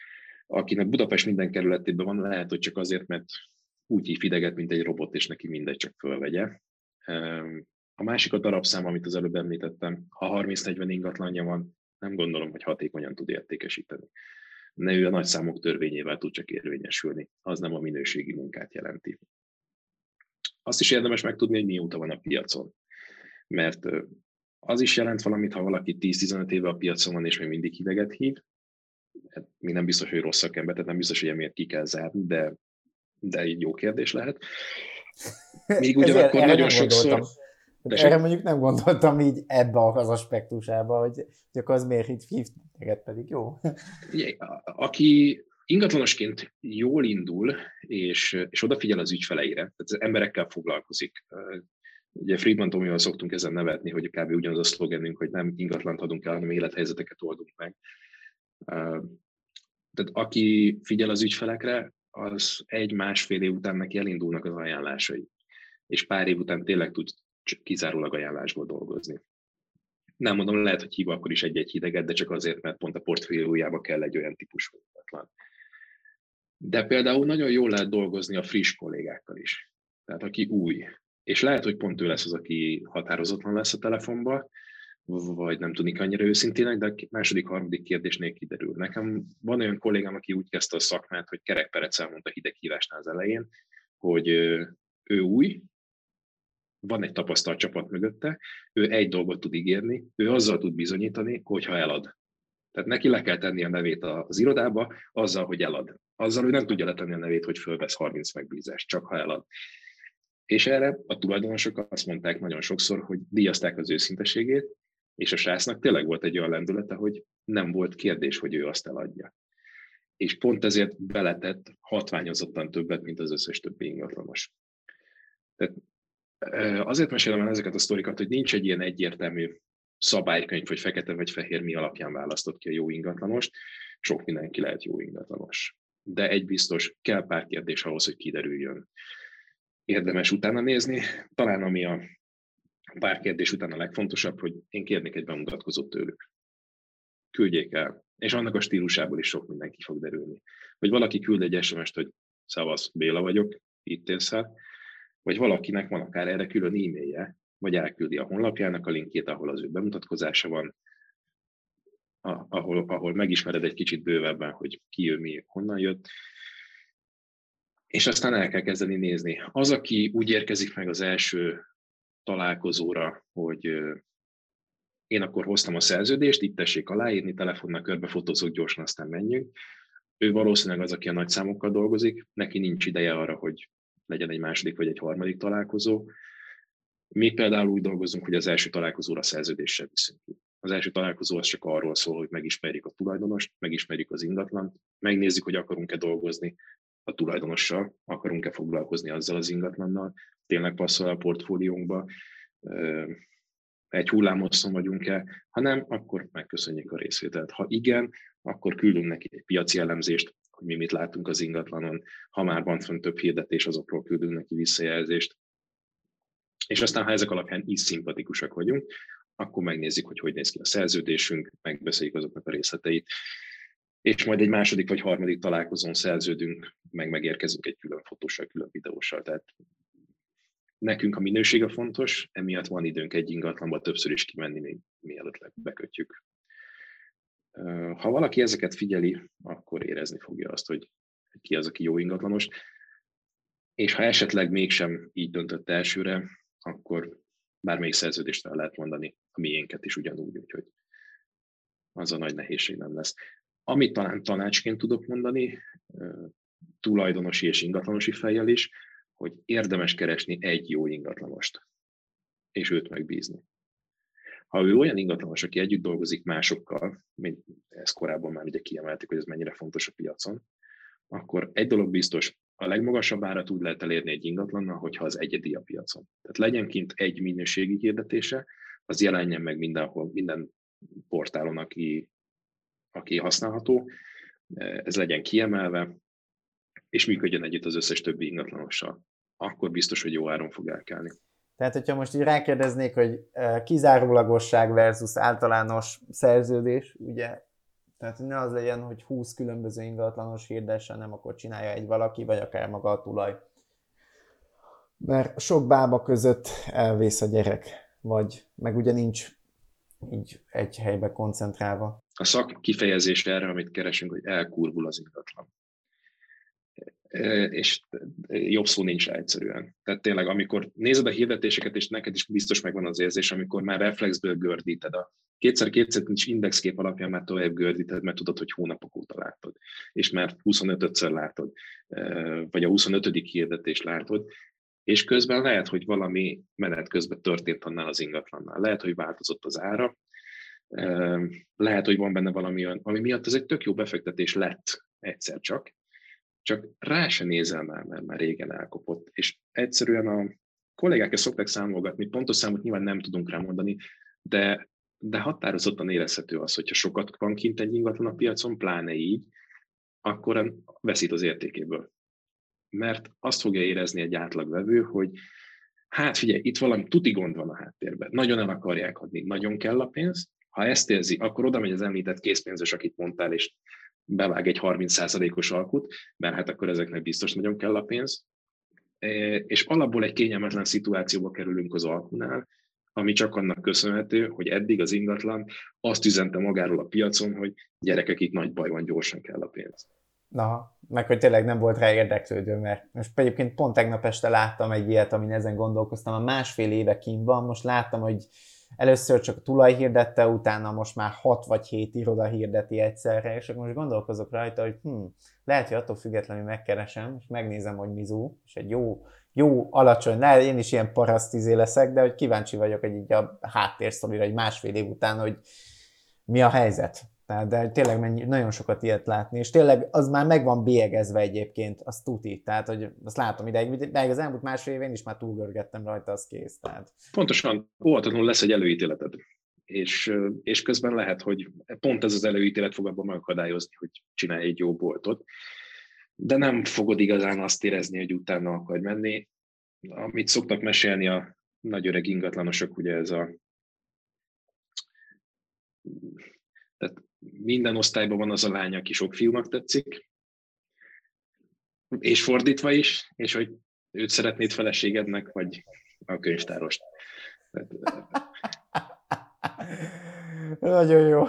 Akinek Budapest minden kerületében van, lehet, hogy csak azért, mert úgy hív ideget, mint egy robot, és neki mindegy, csak fölvegye. A másik a darabszám, amit az előbb említettem, ha harminc-negyven ingatlanja van, nem gondolom, hogy hatékonyan tud értékesíteni. Ne ő a nagyszámok törvényével tud csak érvényesülni, az nem a minőségi munkát jelenti. Azt is érdemes megtudni, hogy mióta van a piacon, mert az is jelent valamit, ha valaki tíz-tizenöt éve a piacon van, és még mindig hideget hív. Még nem biztos, hogy rossz szakember, tehát nem biztos, hogy emiatt ki kell zárni, de, de így jó kérdés lehet. Még ugyanakkor nagyon sokszor... Erre mondjuk nem gondoltam így ebbe az aspektusába, hogy csak az miért így hív, neked pedig jó. Ugye, aki ingatlanosként jól indul, és, és odafigyel az ügyfeleire, tehát az emberekkel foglalkozik. Ugye Friedman Tomyval szoktunk ezen nevetni, hogy kb. Ugyanaz a szlogenünk, hogy nem ingatlant adunk el, hanem élethelyzeteket oldunk meg. Tehát aki figyel az ügyfelekre, az egy-másfél év után neki elindulnak az ajánlásai, és pár év után tényleg tud csak kizárólag ajánlásból dolgozni. Nem mondom, lehet, hogy hív akkor is egy-egy hideget, de csak azért, mert pont a portfóliójába kell egy olyan típusú ingatlan. De például nagyon jól lehet dolgozni a friss kollégákkal is. Tehát aki új. És lehet, hogy pont ő lesz az, aki határozatlan lesz a telefonban, vagy nem tűnik annyira őszintének, de a második, harmadik kérdésnél kiderül. Nekem van olyan kollégám, aki úgy kezdte a szakmát, hogy kerekperec elmondta hideghívásnál az elején, hogy ő új, van egy tapasztalt csapat mögötte, ő egy dolgot tud ígérni, ő azzal tud bizonyítani, hogyha elad. Tehát neki le kell tenni a nevét az irodába, azzal, hogy elad. Azzal ő nem tudja letenni a nevét, hogy fölvesz harminc megbízást, csak ha elad. És erre a tulajdonosok azt mondták nagyon sokszor, hogy díjazták az őszinteségét, és a srácnak tényleg volt egy olyan lendülete, hogy nem volt kérdés, hogy ő azt eladja. És pont ezért beletett hatványozottan többet, mint az összes többi ingatlanos. Tehát azért mesélem el ezeket a sztorikat, hogy nincs egy ilyen egyértelmű szabálykönyv, hogy fekete vagy fehér mi alapján választott ki a jó ingatlanost. Sok mindenki lehet jó ingatlanos. De egy biztos, kell pár kérdés ahhoz, hogy kiderüljön. Érdemes utána nézni. Talán ami a pár kérdés után a legfontosabb, hogy én kérnék egy bemutatkozót tőlük. Küldjék el. És annak a stílusából is sok mindenki fog derülni. Vagy valaki küld egy es em est, hogy szevasz, Béla vagyok, itt élsz el. Vagy valakinek van akár erre külön e-mailje, vagy elküldi a honlapjának a linkjét, ahol az ő bemutatkozása van, ahol, ahol megismered egy kicsit bővebben, hogy ki ő, mi, honnan jött. És aztán el kell kezdeni nézni. Az, aki úgy érkezik meg az első találkozóra, hogy én akkor hoztam a szerződést, itt tessék aláírni, telefonnal körbefotózok, gyorsan aztán menjünk. Ő valószínűleg az, aki a nagyszámokkal dolgozik, neki nincs ideje arra, hogy legyen egy második vagy egy harmadik találkozó. Mi például úgy dolgozunk, hogy az első találkozóra szerződéssel viszünk ki. Az első találkozó az csak arról szól, hogy megismerjük a tulajdonost, megismerjük az ingatlant, megnézzük, hogy akarunk-e dolgozni a tulajdonossal, akarunk-e foglalkozni azzal az ingatlannal, tényleg passzol a portfóliónkba, egy hullámhosszon vagyunk-e, ha nem, akkor megköszönjük a részvételt. Ha igen, akkor küldünk neki egy piaci elemzést, hogy mi mit látunk az ingatlanon, ha már van fönn több hirdetés, azokról küldünk neki visszajelzést. És aztán, ha ezek alapján is szimpatikusak vagyunk, akkor megnézzük, hogy hogy néz ki a szerződésünk, megbeszéljük azoknak a részleteit, és majd egy második vagy harmadik találkozón szerződünk, meg megérkezünk egy külön fotóssal, külön videóssal. Tehát nekünk a minősége fontos, emiatt van időnk egy ingatlanba többször is kimenni, még mielőtt bekötjük. Ha valaki ezeket figyeli, akkor érezni fogja azt, hogy ki az, aki jó ingatlanos, és ha esetleg mégsem így döntött elsőre, akkor bármelyik szerződést el lehet mondani, a miénket is ugyanúgy, úgyhogy az a nagy nehézség nem lesz. Amit talán tanácsként tudok mondani, tulajdonosi és ingatlanosi fejjel is, hogy érdemes keresni egy jó ingatlanost, és őt megbízni. Ha ő olyan ingatlanos, aki együtt dolgozik másokkal, mint ezt korábban már ugye kiemeltük, hogy ez mennyire fontos a piacon, akkor egy dolog biztos, a legmagasabb árat úgy lehet elérni egy ingatlannal, hogyha az egyedi a piacon. Tehát legyen kint egy minőségi hirdetése, az jelenjen meg mindenhol, minden portálon, aki, aki használható, ez legyen kiemelve, és működjön együtt az összes többi ingatlanossal. Akkor biztos, hogy jó áron fog elkelni. Tehát, hogyha most így rákérdeznék, hogy kizárólagosság versus általános szerződés, ugye, tehát ne az legyen, hogy húsz különböző ingatlanos hirdessen, nem akkor csinálja egy valaki, vagy akár maga a tulaj. mert sok bába között elvész a gyerek, vagy meg ugye nincs így egy helybe koncentrálva. A szak kifejezés erre, amit keresünk, hogy elkurvul az ingatlan. És jobb szó nincs egyszerűen. Tehát tényleg, amikor nézed a hirdetéseket, és neked is biztos megvan az érzés, amikor már reflexből gördíted a kétszer-kétszer nincs indexkép alapján már tovább gördíted, mert tudod, hogy hónapok óta látod, és már huszonötször látod, vagy a huszonötödik hirdetést látod, és közben lehet, hogy valami menet közben történt annál az ingatlannál. Lehet, hogy változott az ára, lehet, hogy van benne valami olyan, ami miatt ez egy tök jó befektetés lett egyszer csak, csak rá se nézel már, mert már régen elkopott. És egyszerűen a kollégák ezt szokták számolgatni, pontos számot nyilván nem tudunk rá mondani, de, de határozottan érezhető az, hogyha sokat van kint egy ingatlan a piacon, pláne így, akkor veszít az értékéből. Mert azt fogja érezni egy átlagvevő, hogy hát figyelj, itt valami tuti gond van a háttérben, nagyon el akarják adni, nagyon kell a pénz, ha ezt érzi, akkor oda megy az említett készpénzös, akit mondtál, és bevág egy harminc százalékos alkut, mert hát akkor ezeknek biztos nagyon kell a pénz, és alapból egy kényelmetlen szituációba kerülünk az alkunál, ami csak annak köszönhető, hogy eddig az ingatlan azt üzente magáról a piacon, hogy gyerekek, itt nagy baj van, gyorsan kell a pénz. Na, meg hogy tényleg nem volt rá érdeklődő, mert most egyébként pont tegnap este láttam egy ilyet, amin ezen gondolkoztam, a másfél éve kint van, most láttam, hogy először csak tulaj hirdette, utána most már hat vagy hét iroda hirdeti egyszerre, és akkor most gondolkozok rajta, hogy hm, lehet, hogy attól függetlenül megkeresem, és megnézem, hogy mizú, és egy jó, jó alacsony, ne, én is ilyen parasztizé leszek, de hogy kíváncsi vagyok egy így a háttérsztorira, egy másfél év után, hogy mi a helyzet. Tehát, de tényleg mennyi, nagyon sokat ilyet látni, és tényleg az már meg van bélyegezve egyébként, az tuti, tehát hogy azt látom ideig, de az elmúlt másfél évén is már túlgörgettem rajta, az kész. Tehát. Pontosan, óhatatlanul lesz egy előítéleted, és, és közben lehet, hogy pont ez az előítélet fog abban megakadályozni, hogy csinálj egy jó boltot, de nem fogod igazán azt érezni, hogy utána akar menni. Amit szoktak mesélni a nagy öreg ingatlanosok, ugye ez a... Tehát minden osztályban van az a lány, aki sok fiúnak tetszik, és fordítva is, és hogy őt szeretnéd feleségednek, vagy a könyvtárost. Nagyon jó.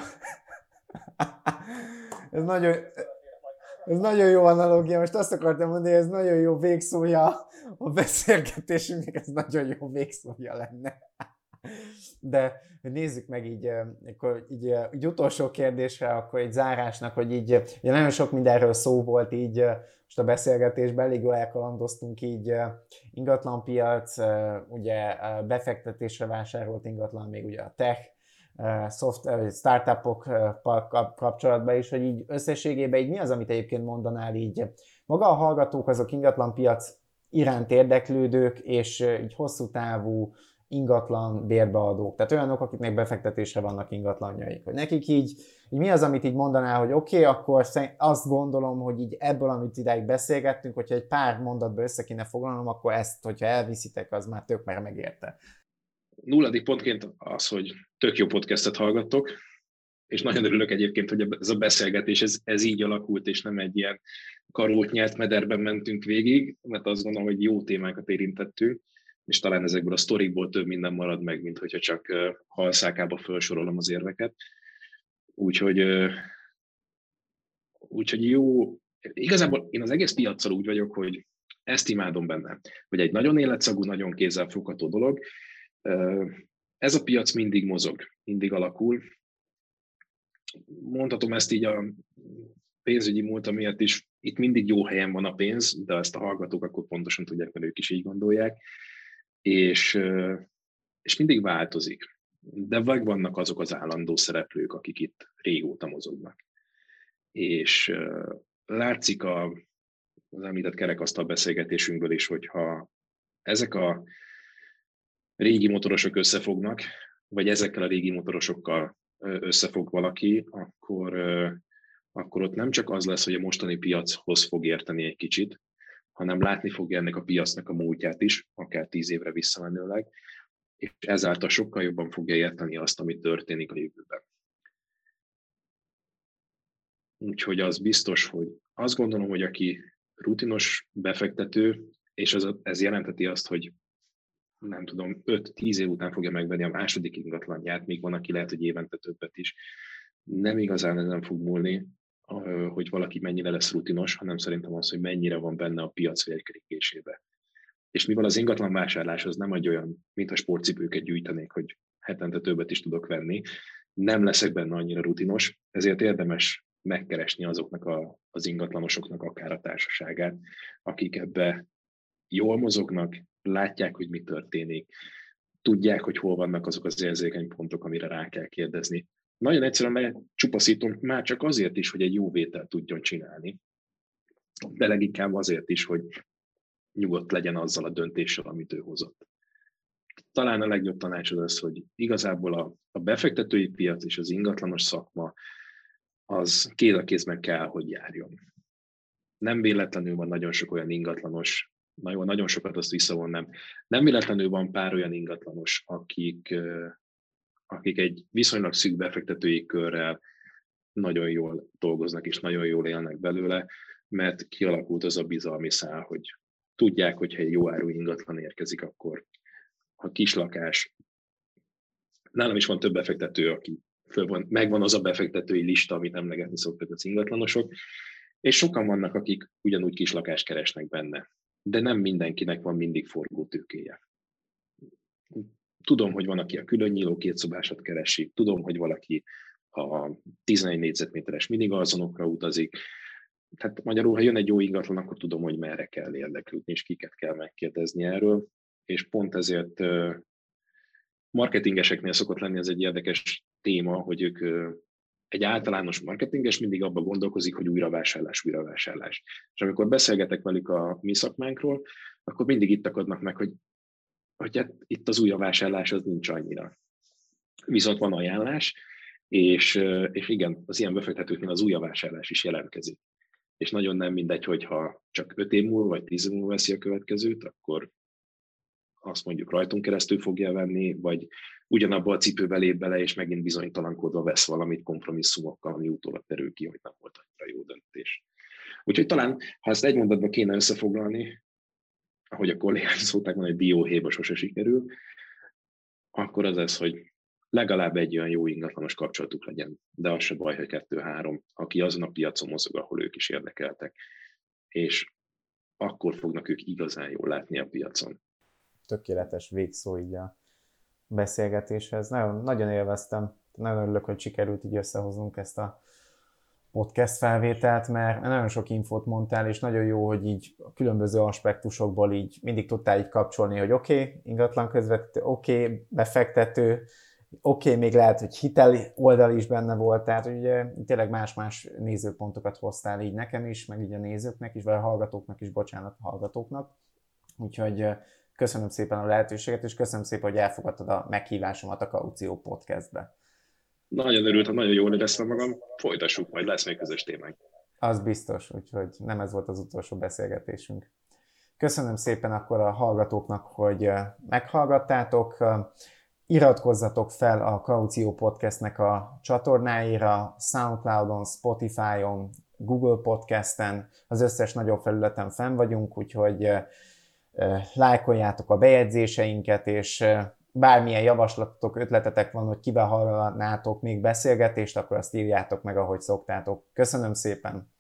Ez nagyon, ez nagyon jó analógia. Most azt akartam mondani, hogy ez nagyon jó végszója a beszélgetésünknek, ez nagyon jó végszója lenne. De nézzük meg így, akkor így, így utolsó kérdésre, akkor egy zárásnak, hogy így ugye nagyon sok mindenről szó volt így most a beszélgetésben, elég jól elkalandoztunk így ingatlanpiac, ugye befektetésre vásárolt ingatlan, még ugye a tech, soft, startupokkal kapcsolatban is, hogy így összességében így mi az, amit egyébként mondanál így maga a hallgatók, azok ingatlanpiac iránt érdeklődők, és így hosszú távú ingatlan bérbeadók, tehát olyanok, akiknek befektetésre vannak ingatlanjaik. Hogy nekik így, így mi az, amit így mondanál, hogy oké, okay, akkor azt gondolom, hogy így ebből, amit idáig beszélgettünk, hogyha egy pár mondatba össze kéne foglalnom, akkor ezt, hogyha elviszitek, az már tök már megérte. Nulladik pontként az, hogy tök jó podcastet hallgattok, és nagyon örülök egyébként, hogy ez a beszélgetés, ez, ez így alakult, és nem egy ilyen karót nyelt mederben mentünk végig, mert azt gondolom, hogy jó témákat érintettünk, és talán ezekből a sztorikból több minden marad meg, mint hogyha csak halszákába felsorolom az érveket. Úgyhogy, úgyhogy jó, igazából én az egész piaccal úgy vagyok, hogy ezt imádom benne, hogy egy nagyon életszagú, nagyon kézzelfogható dolog. Ez a piac mindig mozog, mindig alakul. Mondhatom ezt így a pénzügyi múlt miatt is, itt mindig jó helyen van a pénz, de ezt a hallgatók akkor pontosan tudják, mert ők is így gondolják. És, és mindig változik, de vagy vannak azok az állandó szereplők, akik itt régóta mozognak. És látszik a, az említett kerekasztal beszélgetésünkből is, hogyha ezek a régi motorosok összefognak, vagy ezekkel a régi motorosokkal összefog valaki, akkor, akkor ott nem csak az lesz, hogy a mostani piachoz fog érteni egy kicsit, hanem látni fogja ennek a piacnak a múltját is, akár tíz évre visszamenőleg, és ezáltal sokkal jobban fogja érteni azt, ami történik a jövőben. Úgyhogy az biztos, hogy azt gondolom, hogy aki rutinos befektető, és az, ez jelenteti azt, hogy nem tudom, öt-tíz év után fogja megvenni a második ingatlanját, még van, aki lehet, hogy évente többet is. Nem igazán ezen fog múlni, hogy valaki mennyire lesz rutinos, hanem szerintem az, hogy mennyire van benne a piac vérkeringésébe. És mivel az ingatlan vásárlás az nem egy olyan, mint a sportcipőket gyűjtenék, hogy hetente többet is tudok venni, nem leszek benne annyira rutinos, ezért érdemes megkeresni azoknak a, az ingatlanosoknak akár a társaságát, akik ebbe jól mozognak, látják, hogy mi történik, tudják, hogy hol vannak azok az érzékeny pontok, amire rá kell kérdezni. Nagyon egyszerűen megcsupaszítom már csak azért is, hogy egy jó vételt tudjon csinálni, de leginkább azért is, hogy nyugodt legyen azzal a döntéssel, amit ő hozott. Talán a legjobb tanács az az, hogy igazából a, a befektetői piac és az ingatlanos szakma az kéz a kézben kell, hogy járjon. Nem véletlenül van nagyon sok olyan ingatlanos, nagyon, nagyon sokat azt visszavonnám, nem véletlenül van pár olyan ingatlanos, akik, akik egy viszonylag szűk befektetői körrel nagyon jól dolgoznak és nagyon jól élnek belőle, mert kialakult az a bizalmi szál, hogy tudják, hogyha egy jó áru ingatlan érkezik, akkor a kislakás, nálam is van több befektető, aki van, megvan az a befektetői lista, amit emlegetni szoktak az ingatlanosok, és sokan vannak, akik ugyanúgy kislakást keresnek benne, de nem mindenkinek van mindig forgótőkéje. Tudom, hogy van, aki a külön nyíló kétszobásat keresi, tudom, hogy valaki a tizenegy négyzetméteres minigarzonokra utazik, tehát magyarul, ha jön egy jó ingatlan, akkor tudom, hogy merre kell érdeklődni, és kiket kell megkérdezni erről, és pont ezért marketingeseknél szokott lenni ez egy érdekes téma, hogy ők egy általános marketinges mindig abba gondolkozik, hogy újravásárlás, újravásárlás. És amikor beszélgetek velük a mi szakmánkról, akkor mindig itt akadnak meg, hogy, hogy hát itt az újravásárlás az nincs annyira. Viszont van ajánlás, és, és igen, az ilyen befektetőknél az újravásárlás is jelentkezik. És nagyon nem mindegy, hogyha csak öt év múlva vagy tíz év múlva veszi a következőt, akkor azt mondjuk rajtunk keresztül fogja venni, vagy ugyanabba a cipőbe lép bele, és megint bizonytalankodva vesz valamit kompromisszumokkal, ami utólag terül ki, hogy nem volt annyira jó döntés. Úgyhogy talán, ha ezt egy mondatban kéne összefoglalni, ahogy a kollégák szólták volna, hogy dióhéjba sose sikerül, akkor az ez, hogy legalább egy olyan jó ingatlanos kapcsolatuk legyen, de az se baj, hogy kettő-három, aki azon a piacon mozog, ahol ők is érdekeltek, és akkor fognak ők igazán jól látni a piacon. Tökéletes végszó így a beszélgetéshez. Nagyon, nagyon élveztem, nagyon örülök, hogy sikerült így összehoznunk ezt a podcast felvételt, mert nagyon sok infót mondtál, és nagyon jó, hogy így a különböző aspektusokból így mindig tudtál így kapcsolni, hogy oké, okay, ingatlan közvetítő, oké, okay, befektető, Oké, okay, még lehet, hogy hitel oldal is benne volt, tehát ugye tényleg más-más nézőpontokat hoztál így nekem is, meg így a nézőknek is, vagy a hallgatóknak is, bocsánat, a hallgatóknak. Úgyhogy köszönöm szépen a lehetőséget, és köszönöm szépen, hogy elfogadtad a meghívásomat a Kaució Podcastbe. Nagyon örültem, nagyon jól éreztem magam, folytassuk, majd lesz még közös témánk. Az biztos, úgyhogy nem ez volt az utolsó beszélgetésünk. Köszönöm szépen akkor a hallgatóknak, hogy meghallgattátok. Iratkozzatok fel a Kaució Podcastnek a csatornáira, SoundCloudon, Spotifyon, Google Podcasten, az összes nagyobb felületen fenn vagyunk, úgyhogy lájkoljátok a bejegyzéseinket, és bármilyen javaslatotok, ötletetek van, hogy kivel hallanátok még beszélgetést, akkor azt írjátok meg, ahogy szoktátok. Köszönöm szépen!